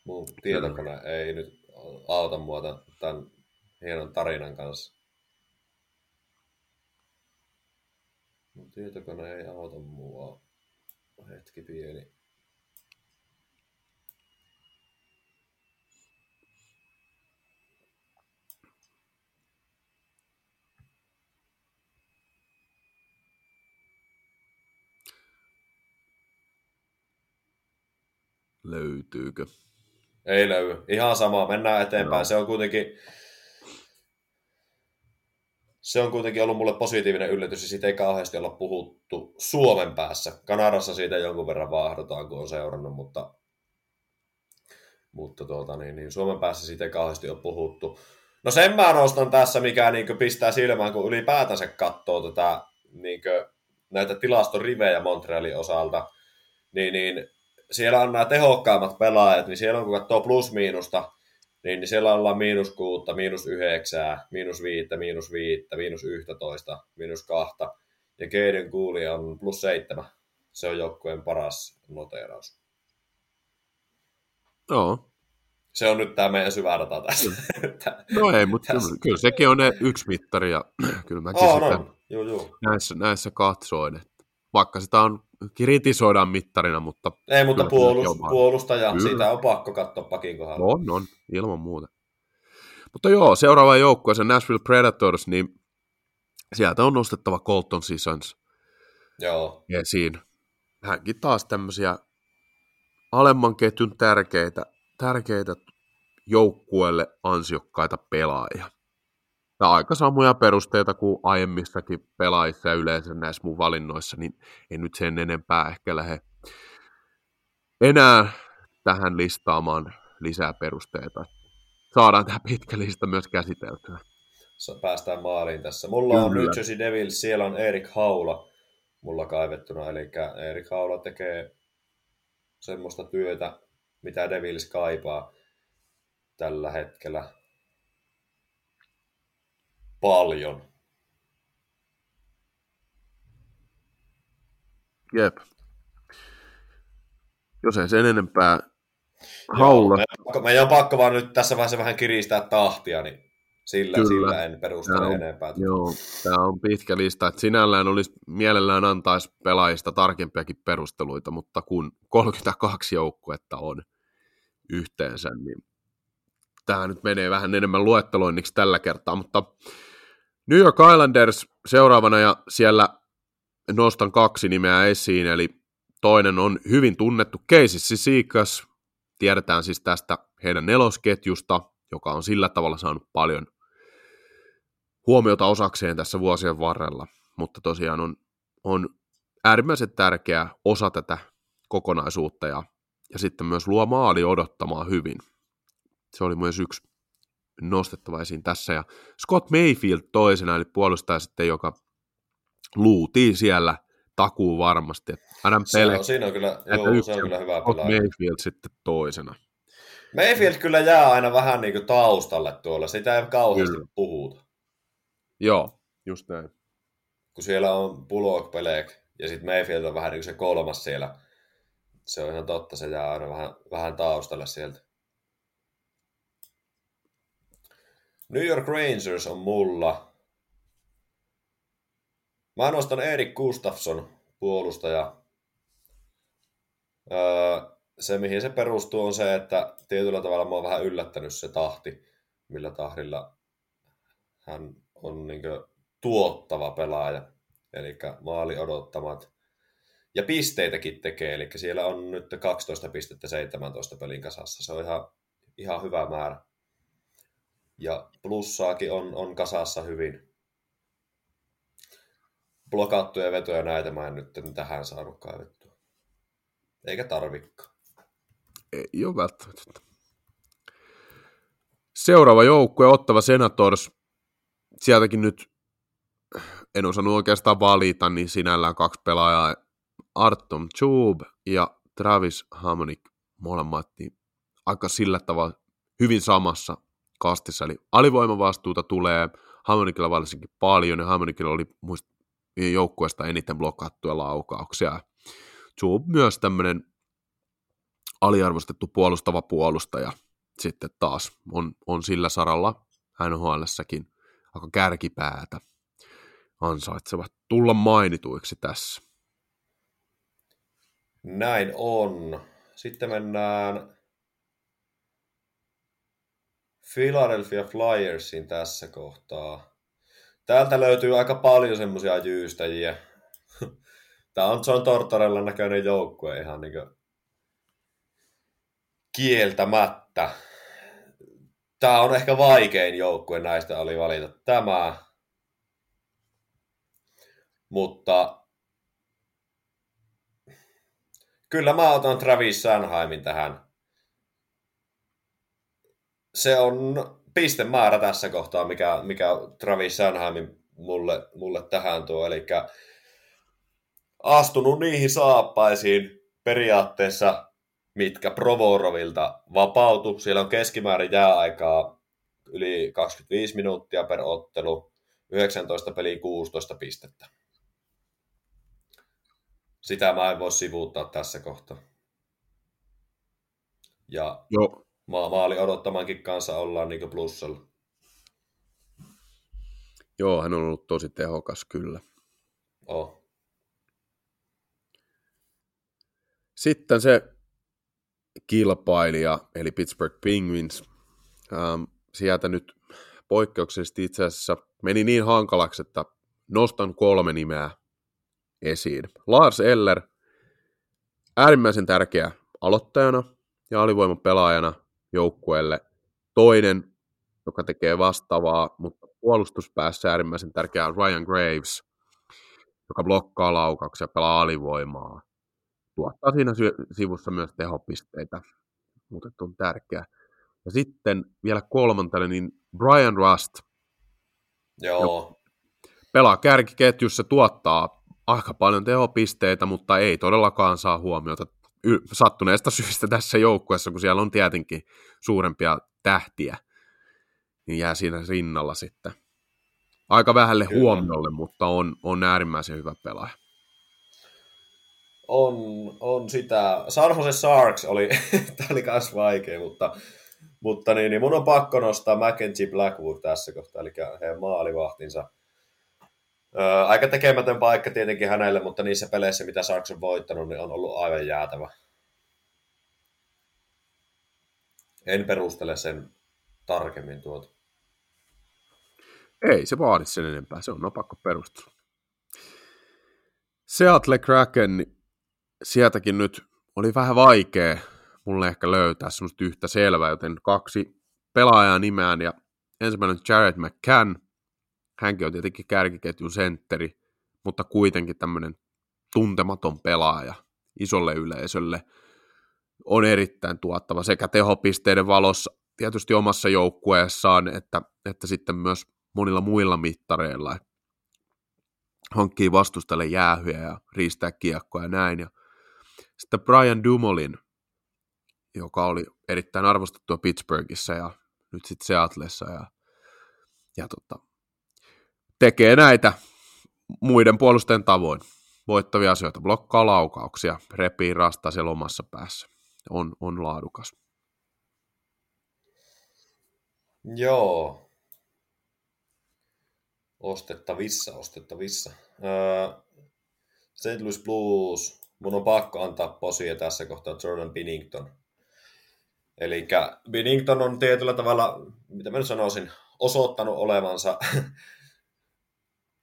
Mun tietokone ei nyt auta mua tämän hienon tarinan kanssa. Hetki pieni. Löytyykö? Ei löydy. Ihan sama. Mennään eteenpäin. No. Se on kuitenkin ollut mulle positiivinen yllätys, ja siitä ei kauheasti olla puhuttu Suomen päässä. Kanadassa siitä jonkun verran vaahdotaan, kun on seurannut, mutta Suomen päässä siitä ei kauheasti ole puhuttu. No sen mä nostan tässä, mikä pistää silmään, kun ylipäätänsä katsoo tätä, näitä tilastorivejä Montrealin osalta, siellä on nämä tehokkaimmat pelaajat, niin siellä on, kun katsoo plus-miinusta, niin siellä ollaan -6, -9, -5, -5, -11, -2. Ja Kaiden Gouli on +7. Se on joukkueen paras noteeraus. Joo. Se on nyt tämä meidän syvä data tässä. No ei, mutta kyllä sekin on yksi mittari, ja kyllä mäkin näissä katsoin, että vaikka sitä on kritisoidaan mittarina, mutta... Ei, mutta puolustaja, kyllä. Siitä on pakko katsoa pakin kohdalla. On, ilman muuta. Mutta seuraava joukkue, se Nashville Predators, niin sieltä on nostettava Colton Sissons esiin. Hänkin taas tämmöisiä alemman ketjun tärkeitä joukkueelle ansiokkaita pelaajia. Tämä on aika samoja perusteita kuin aiemmissakin pelaajissa ja yleensä näissä mun valinnoissa, niin en nyt sen enempää ehkä lähde enää tähän listaamaan lisää perusteita. Saadaan tämä pitkä lista myös käsiteltyä. Päästään maaliin tässä. Mulla on New Jersey Devils, siellä on Erik Haula. mulla kaivettuna, eli Erik Haula tekee semmoista työtä, mitä Devils kaipaa tällä hetkellä paljon. Jep. Jos ei sen enempää Haula. Meidän on pakko vaan nyt tässä vaiheessa vähän kiristää tahtia, niin sillä en perustele enempää. Joo, tämä on pitkä lista. Että sinällään olisi, mielellään antaisi pelaajista tarkempiakin perusteluita, mutta kun 32 joukkuetta on yhteensä, niin tämä nyt menee vähän enemmän luetteloinniksi tällä kertaa. Mutta New York Islanders seuraavana, ja siellä nostan kaksi nimeä esiin, eli toinen on hyvin tunnettu Casey Seekas. Tiedetään siis tästä heidän nelosketjusta, joka on sillä tavalla saanut paljon huomiota osakseen tässä vuosien varrella, mutta tosiaan on äärimmäisen tärkeä osa tätä kokonaisuutta ja sitten myös luo maali odottamaan hyvin. Se oli myös yksi nostettava esiin tässä, ja Scott Mayfield toisena, eli puolustaja sitten, joka luutii siellä takuu varmasti. Siinä on kyllä hyvä pelaaja. Mayfield sitten toisena. Mayfield kyllä jää aina vähän niin kuin taustalle tuolla, sitä ei kauheasti puhuta. Joo, just näin. Kun siellä on Bullock, Pelek ja sitten Mayfield on vähän niin kuin se kolmas siellä. Se on ihan totta, se jää aina vähän taustalle sieltä. New York Rangers on mulla. Mä nostan Erik Gustafsson, puolustaja. Se, mihin se perustuu, on se, että tietyllä tavalla mä oon vähän yllättänyt se tahti, millä tahdilla hän on niin kuin tuottava pelaaja, eli maali odottamat. Ja pisteitäkin tekee, eli siellä on nyt 12 pistettä 17 pelin kasassa. Se on ihan hyvä määrä. Ja plussaakin on kasassa hyvin. Blokattuja vetoja näitä mä en nyt tähän saanut kaivettua. Eikä tarvikaan. Ei ole välttämättä. Seuraava joukkue, Ottawa Senators. Sieltäkin nyt en osannut oikeastaan valita, niin sinällään kaksi pelaajaa. Artem Chub ja Travis Hamonic, molemmat niin aika sillä tavalla hyvin samassa kastissa. Eli alivoimavastuuta tulee. Hamonicilla varsinkin paljon, ja Hamonicilla oli joukkueesta eniten blokattuja laukauksia. Chub myös tämmöinen aliarvostettu puolustava puolustaja sitten taas on sillä saralla NHL:ssäkin aika kärkipäätä. Ansaitsevat tulla mainituiksi tässä. Näin on. Sitten mennään Philadelphia Flyersin tässä kohtaa. Täältä löytyy aika paljon semmoisia jyystäjiä. Tämä on John Tortorella näköinen joukkue ihan niin kuin kieltämättä. Tämä on ehkä vaikein joukkue näistä oli valita tämä. Mutta kyllä mä otan Travis Sanheimin tähän. Se on pistemäärä tässä kohtaa, mikä Travis Sanheimin mulle tähän tuo. Eli astunut niihin saappaisiin periaatteessa, mitkä Provorovilta vapautu. Siellä on keskimäärin jääaikaa yli 25 minuuttia per ottelu, 19 peliä 16 pistettä. Sitä mä en voi sivuuttaa tässä kohtaa. Ja maali odottamankin kanssa ollaan niin kuin plussalla. Joo, hän on ollut tosi tehokas kyllä. Sitten se kilpailija, eli Pittsburgh Penguins, sieltä nyt poikkeuksellisesti itse asiassa meni niin hankalaksi, että nostan kolme nimeä esiin. Lars Eller, äärimmäisen tärkeä aloittajana ja alivoimapelaajana joukkueelle. Toinen, joka tekee vastaavaa, mutta puolustuspäässä äärimmäisen tärkeä Ryan Graves, joka blokkaa laukauksia ja pelaa alivoimaa. Tuottaa siinä sivussa myös tehopisteitä, mutta on tärkeää. Ja sitten vielä kolmantena, niin Brian Rust. Joo. Pelaa kärkiketjussa, tuottaa aika paljon tehopisteitä, mutta ei todellakaan saa huomiota sattuneesta syystä tässä joukkueessa, kun siellä on tietenkin suurempia tähtiä, niin jää siinä rinnalla sitten. Aika vähälle huomiolle, mutta on äärimmäisen hyvä pelaaja. On sitä. San Jose Sharks oli, tämä oli myös vaikea, mutta niin, mun on pakko nostaa Mackenzie Blackwood tässä kohtaa, eli heidän maalivahtinsa. Aika tekemätön paikka tietenkin hänelle, mutta niissä peleissä, mitä Sharks on voittanut, niin on ollut aivan jäätävä. En perustele sen tarkemmin tuota. Ei se vaadi sen enempää, se on nopakko perustelu. Seattle Kraken, sieltäkin nyt oli vähän vaikea mulle ehkä löytää semmoista yhtä selvää, joten kaksi pelaajaa nimeään, ja ensimmäinen Jared McCann, hänkin on tietenkin kärkiketjun sentteri, mutta kuitenkin tämmöinen tuntematon pelaaja isolle yleisölle on erittäin tuottava sekä tehopisteiden valossa, tietysti omassa joukkueessaan, että sitten myös monilla muilla mittareilla. Hankkii vastustajalle jäähyjä ja riistää kiekkoa ja näin. Ja sitten Brian Dumoulin, joka oli erittäin arvostettua Pittsburghissa ja nyt sitten Seattlessa. Ja tekee näitä muiden puolustajien tavoin. Voittavia asioita, blokkaa laukauksia, repii rastaa siellä omassa päässä. On laadukas. Joo. Ostettavissa. St. Louis Blues, mun on pakko antaa posia tässä kohtaa Jordan Binnington. Eli Binnington on tietyllä tavalla, mitä mä nyt sanoisin, osoittanut olevansa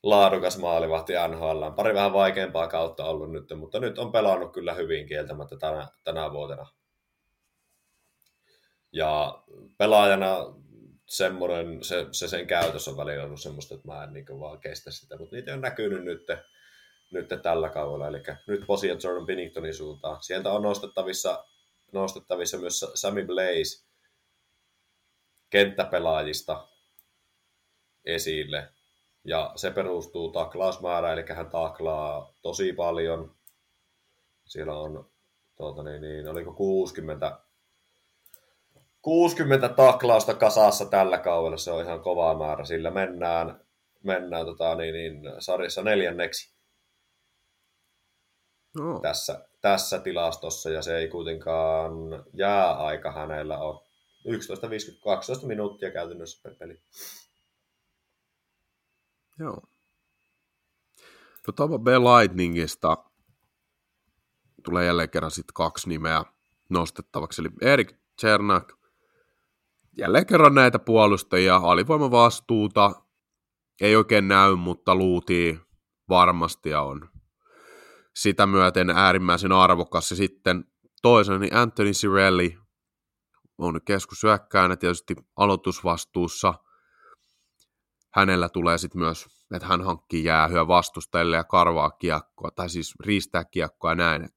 laadukas maalivahti NHL:ään. Pari vähän vaikeampaa kautta ollut nyt, mutta nyt on pelannut kyllä hyvin kieltämättä tänä vuotena. Ja pelaajana semmoinen, se sen käytös on välillä ollut semmoista, että mä en niin vaan kestä sitä, mutta niitä on näkynyt nyt tällä kaudella, eli nyt posia Jordan Binningtonin suuntaan. Sieltä on nostettavissa myös Sammy Blaise kenttäpelaajista esille, ja se perustuu taklausmäärään, eli hän taklaa tosi paljon. Siellä on, oliko 60 taklausta kasassa tällä kaudella, se on ihan kova määrä, sillä mennään sarjassa neljänneksi tässä tilastossa, ja se ei kuitenkaan jää aika hänellä ole. 11-12 minuuttia käytännössä per peli. Joo. No Tampa Bay Lightningista tulee jälleen kerran sitten kaksi nimeä nostettavaksi, eli Erik Cernak. Jälleen kerran näitä puolustajia, alivoimavastuuta ei oikein näy, mutta luutii varmasti ja on sitä myöten äärimmäisen arvokas. Ja sitten toisena niin Anthony Cirelli on keskushyökkäänä tietysti aloitusvastuussa. Hänellä tulee sitten myös, että hän hankkii jäähyä vastustajille ja karvaa kiekkoa, tai siis riistää kiekkoa ja näin.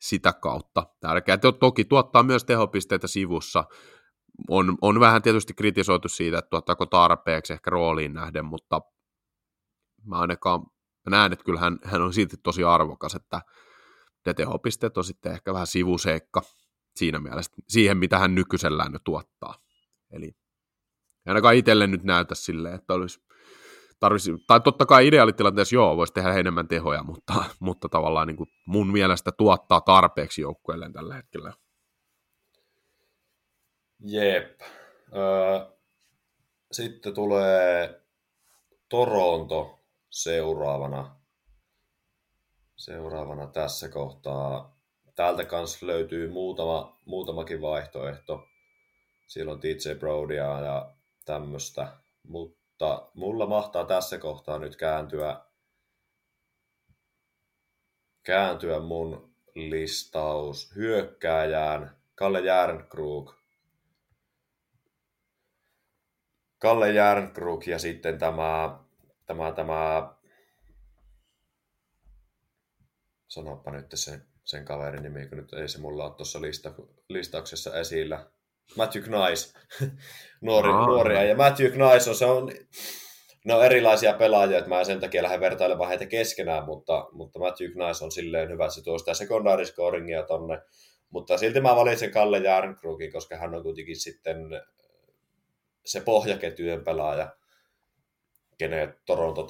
Sitä kautta tärkeää. Toki tuottaa myös tehopisteitä sivussa. On vähän tietysti kritisoitu siitä, että tuottaako tarpeeksi ehkä rooliin nähden, mutta mä näen, että kyllä hän on silti tosi arvokas, että ne tehopisteet on sitten ehkä vähän sivuseikka siinä mielessä, siihen mitä hän nykyisellään tuottaa. Eli ainakaan itselle nyt näytä silleen, että tai totta kai ideaalitilanteessa voisi tehdä enemmän tehoja, mutta tavallaan niin kuin mun mielestä tuottaa tarpeeksi joukkueelleen tällä hetkellä. Jep. Sitten tulee Toronto seuraavana tässä kohtaa. Täältä kanssa löytyy muutamakin vaihtoehto. Siellä on TJ Brodya ja tämmöistä, mutta mulla mahtaa tässä kohtaa nyt kääntyä mun listaus hyökkääjään Kalle Järnkruk. Kalle Järnkruk ja sitten tämä sanoppa nyt sen kaverin nimi, kun nyt ei se mulla ole tuossa listauksessa esillä. Matthew Knies, nuori äijä. Matthew Knies on ne on erilaisia pelaajia, että mä en sen takia lähde vertailemaan heitä keskenään, mutta Matthew Knies on silleen hyvä, että se tuo sitä sekundaariscoringia tonne. Mutta silti mä valitsen Kalle Järnkruukin, koska hän on kuitenkin sitten se pohjaketjujen pelaaja, kenet Toronto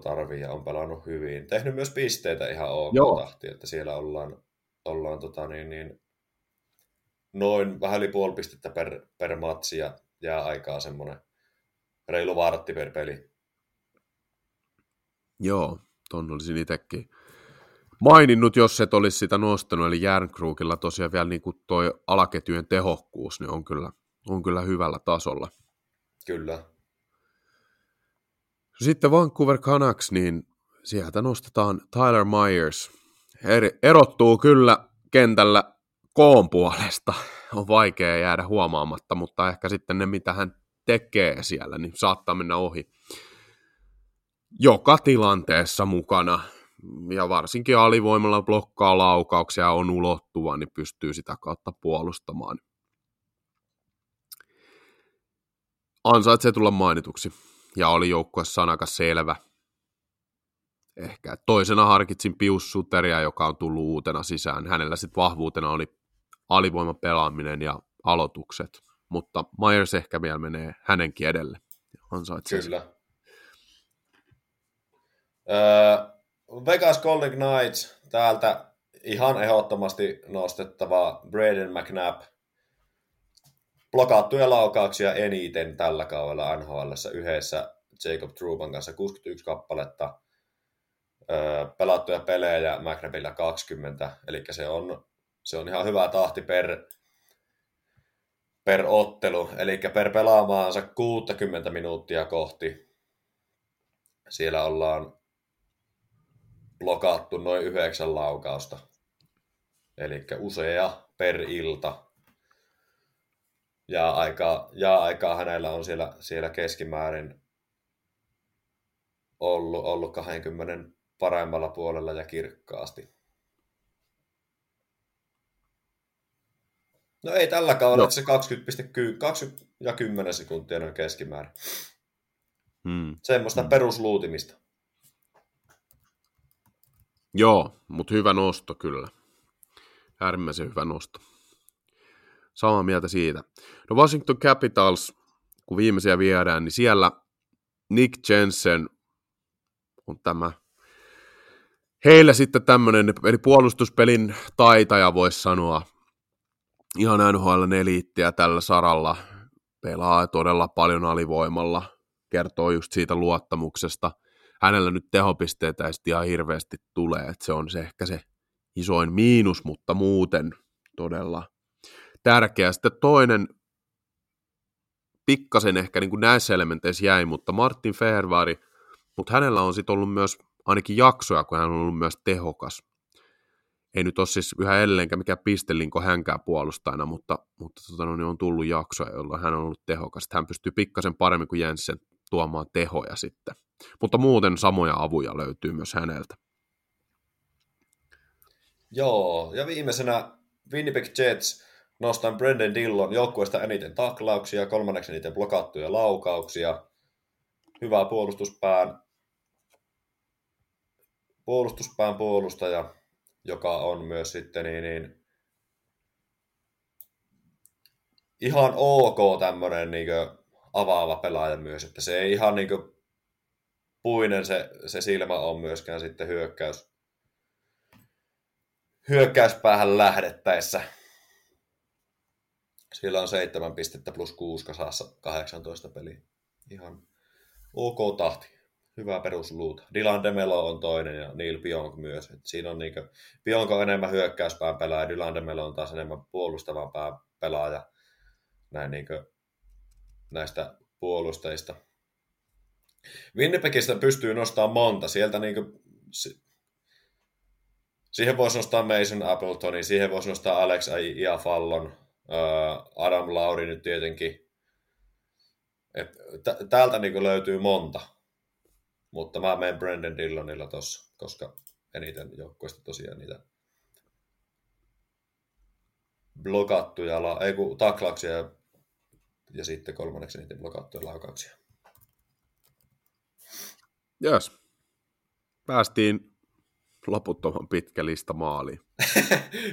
tarvii ja on pelannut hyvin. Tehnyt myös pisteitä ihan ok tahti, että siellä ollaan noin vähän yli puoli pistettä per matsi ja jää aikaa semmoinen reilu vartti per peli. Joo, ton olisin itsekin maininnut, jos et olisi sitä nostanut, eli Järnkruukilla tosiaan vielä niin kuin toi alaketjujen tehokkuus, niin on kyllä hyvällä tasolla. Kyllä. Sitten Vancouver Canucks, niin sieltä nostetaan Tyler Myers. Erottuu kyllä kentällä koon puolesta. On vaikea jäädä huomaamatta, mutta ehkä sitten ne, mitä hän tekee siellä, niin saattaa mennä ohi. Joka tilanteessa mukana, ja varsinkin alivoimalla blokkaa laukauksia, on ulottuva, niin pystyy sitä kautta puolustamaan. Ansaitsee tulla mainituksi, ja oli joukkueessa aika selvä. Ehkä toisena harkitsin Pius Suteria, joka on tullut uutena sisään. Hänellä sitten vahvuutena oli alivoiman pelaaminen ja aloitukset, mutta Myers ehkä vielä menee hänenkin edelle. Ansaitsee. Kyllä. Vegas Golden Knights, täältä ihan ehdottomasti nostettava Braden McNabb. Blokattuja laukauksia eniten tällä kaudella NHL:ssä yhdessä Jacob Trouban kanssa 61 kappaletta. Pelattuja pelejä McNabbilla 20, eli se on ihan hyvä tahti per ottelu, eli per pelaamaansa 60 minuuttia kohti. Siellä ollaan blokattu noin 9 laukausta, eli usea per ilta. Ja aikaa hänellä on siellä keskimäärin ollut 20 paremmalla puolella ja kirkkaasti. No ei tällä kaudella, että se 20 ja 10 sekuntia on keskimäärin. Semmoista perusluutimista. Joo, mutta hyvä nosto kyllä. Äärimmäisen hyvä nosto. Samaa mieltä siitä. No Washington Capitals, kun viimeisiä viedään, niin siellä Nick Jensen on tämä. Heillä sitten tämmöinen, eli puolustuspelin taitaja voisi sanoa. Ihan NHL:n eliittiä tällä saralla. Pelaa todella paljon alivoimalla. Kertoo just siitä luottamuksesta. Hänellä nyt tehopisteitä ei sitten ihan hirveästi tule. Että se on se ehkä se isoin miinus, mutta muuten todella tärkeä. Sitten toinen, pikkasen ehkä niin kuin näissä elementeissä jäi, mutta Martin Fehervari, mutta hänellä on sitten ollut myös ainakin jaksoja, kun hän on ollut myös tehokas. Ei nyt ole siis yhä edelleenkään mikään pistelinko hänkään puolustajana, mutta on tullut jaksoja, jolloin hän on ollut tehokas. Sitten hän pystyy pikkasen paremmin kuin Jensen tuomaan tehoja sitten. Mutta muuten samoja avuja löytyy myös häneltä. Joo, ja viimeisenä Winnipeg Jets. Nostan Brendan Dillon, joukkueesta eniten taklauksia, kolmanneksi eniten blokattuja laukauksia. Hyvä puolustuspään puolustaja, joka on myös sitten ihan ok tämmöinen avaava pelaaja myös, että se ei ihan puinen se silmä on myöskään sitten hyökkäyspäähän lähdettäessä. Sillä on 7 pistettä plus 6 kasassa 18 peliä. Ihan ok tahti. Hyvä perusluuta. Dylan DeMelo on toinen ja Neil Pionk myös. Et siinä on Pionk on enemmän hyökkäyspään pelaaja. Dylan DeMelo on taas enemmän puolustavan pään pelaaja. Näin näistä puolustajista. Winnipegistä pystyy nostamaan monta. Sieltä siihen voisi nostaa Mason Appletonin, siihen voisi nostaa Alex Iafallon. Adam Lauri nyt tietenkin. Täältä löytyy monta, mutta mä menen Brendan Dillonilla tossa, koska eniten joukkueesta tosiaan niitä blokattuja taklauksia ja Ja sitten kolmanneksi niiden blokattuja laukauksia. Jös. Päästiin loputtoman pitkä lista maaliin.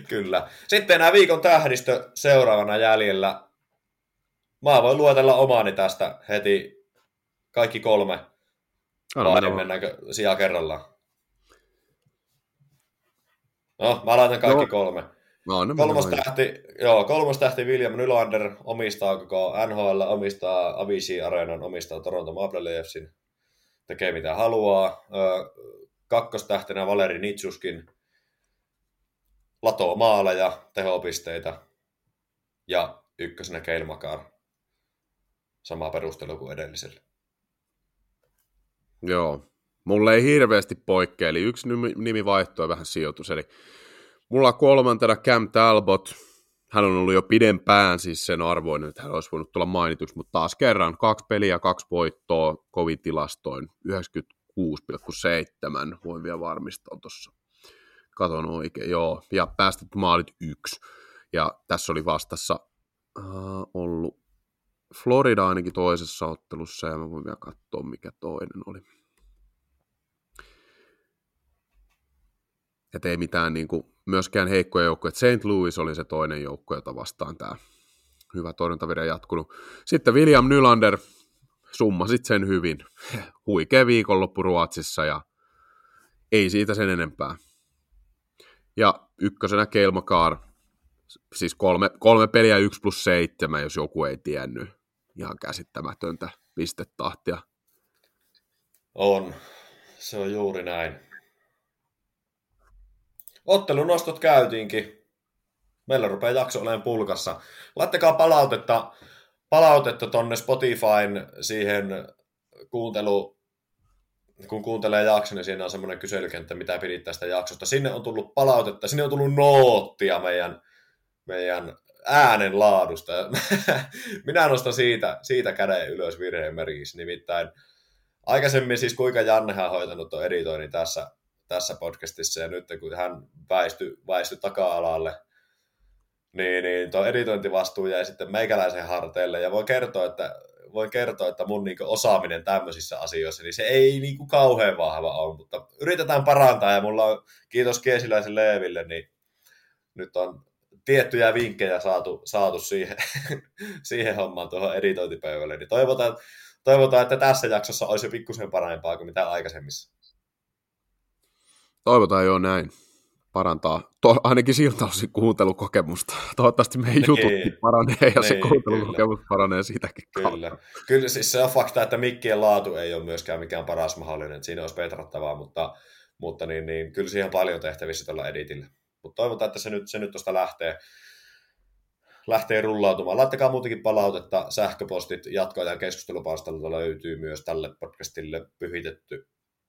Kyllä. Sitten enää viikon tähdistö seuraavana jäljellä. Mä voin luetella omaani tästä heti kaikki kolme. Vai mennäänkö sijaa kerrallaan? No, mä laitan kaikki kolme. Kolmostähti William Nylander omistaa koko NHL, omistaa ABC Areenan, omistaa Toronto Maple Leafsin, tekee mitä haluaa. Kakkostähtenä Valeri Nitsuskin latoo maaleja, tehopisteitä ja ykkösenä Cale Makar. Sama perustelu kuin edellisellä. Joo. Mulle ei hirveästi poikkea, eli yksi nimi vaihtoi vähän sijoitus, eli mulla kolmantena Cam Talbot, hän on ollut jo pidempään, siis sen arvoinen, että hän olisi voinut tulla mainituksi, mutta taas kerran 2 peliä, 2 voittoa, kovin tilastoin, 96,7, voin vielä varmistaa tuossa, katon oikein, joo, ja päästet maalit 1, ja tässä oli vastassa ollut Florida ainakin toisessa ottelussa, ja mä voin vielä katsoa, mikä toinen oli. Että ei mitään niin kuin, myöskään heikkoja joukkoja. St. Louis oli se toinen joukko, jota vastaan tämä hyvä torjuntavire jatkunut. Sitten William Nylander, summasit sen hyvin. Huikea viikonloppu Ruotsissa ja ei siitä sen enempää. Ja ykkösenä Cale Makar, siis 3 peliä 1+7, jos joku ei tiennyt. Ihan käsittämätöntä pistetahtia. On, se on juuri näin. Ottelunostot käytiinkin. Meillä rupeaa jakso olemaan pulkassa. Laittakaa palautetta tonne Spotifyn siihen kuuntelu, kun kuuntelee jakson, niin siinä on semmoinen kyselykenttä, mitä pidit tästä jaksosta. Sinne on tullut palautetta, sinne on tullut noottia meidän äänen laadusta. Minä nostan siitä käden ylös virheen merkissä. Nimittäin aikaisemmin siis kuinka Jannehän hoitanut on editoinnin tässä podcastissa, ja nyt kun hän väistyi taka-alalle, niin tuo editointivastuu jäi sitten meikäläisen harteille, ja voin kertoa, että mun niin osaaminen tämmöisissä asioissa, niin se ei niin kauhean vahva ole, mutta yritetään parantaa, ja mulla on, kiitos Kiesiläisen Leeville, niin nyt on tiettyjä vinkkejä saatu siihen hommaan tuohon editointipöydälle, niin toivotaan, että tässä jaksossa olisi jo pikkusen parempaa kuin mitä aikaisemmissa. Toivotaan jo näin. Parantaa ainakin siltä osin kuuntelukokemusta. Toivottavasti meidän jututkin paranee ja se kuuntelukokemus paranee siitäkin kautta. Kyllä siis se on fakta, että mikkien laatu ei ole myöskään mikään paras mahdollinen. Siinä olisi petrattavaa, mutta niin, kyllä siihen paljon tehtävissä tuolla editillä. Mutta toivotaan, että se nyt tuosta lähtee rullautumaan. Laittakaa muutenkin palautetta. Sähköpostit jatkoajan keskustelupalstalta löytyy myös tälle podcastille pyhitetty.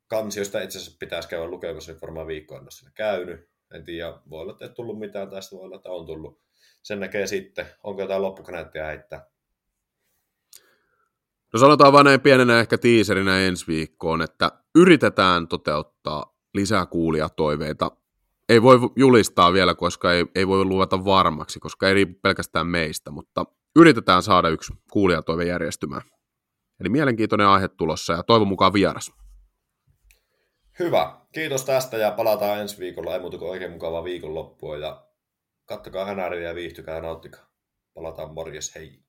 Kansiosta itse asiassa pitäisi käydä lukemassa, nyt varmaan viikkoa en ole siinä käynyt. En tiedä, voi olla, että ei tullut mitään, tai voi olla, että on tullut. Sen näkee sitten, onko jotain loppukaneettia heittää. No sanotaan vaan näin pienenä ehkä tiiserinä ensi viikkoon, että yritetään toteuttaa lisää kuulijatoiveita. Ei voi julistaa vielä, koska ei voi luvata varmaksi, koska ei riipu pelkästään meistä, mutta yritetään saada yksi kuulijatoive järjestymään. Eli mielenkiintoinen aihe tulossa ja toivon mukaan vieras. Hyvä. Kiitos tästä ja palataan ensi viikolla. Ei muuta kuin oikein mukavaa viikonloppua ja kattokaa NR:ää ja viihtykää ja nauttikaa. Palataan morjes, hei!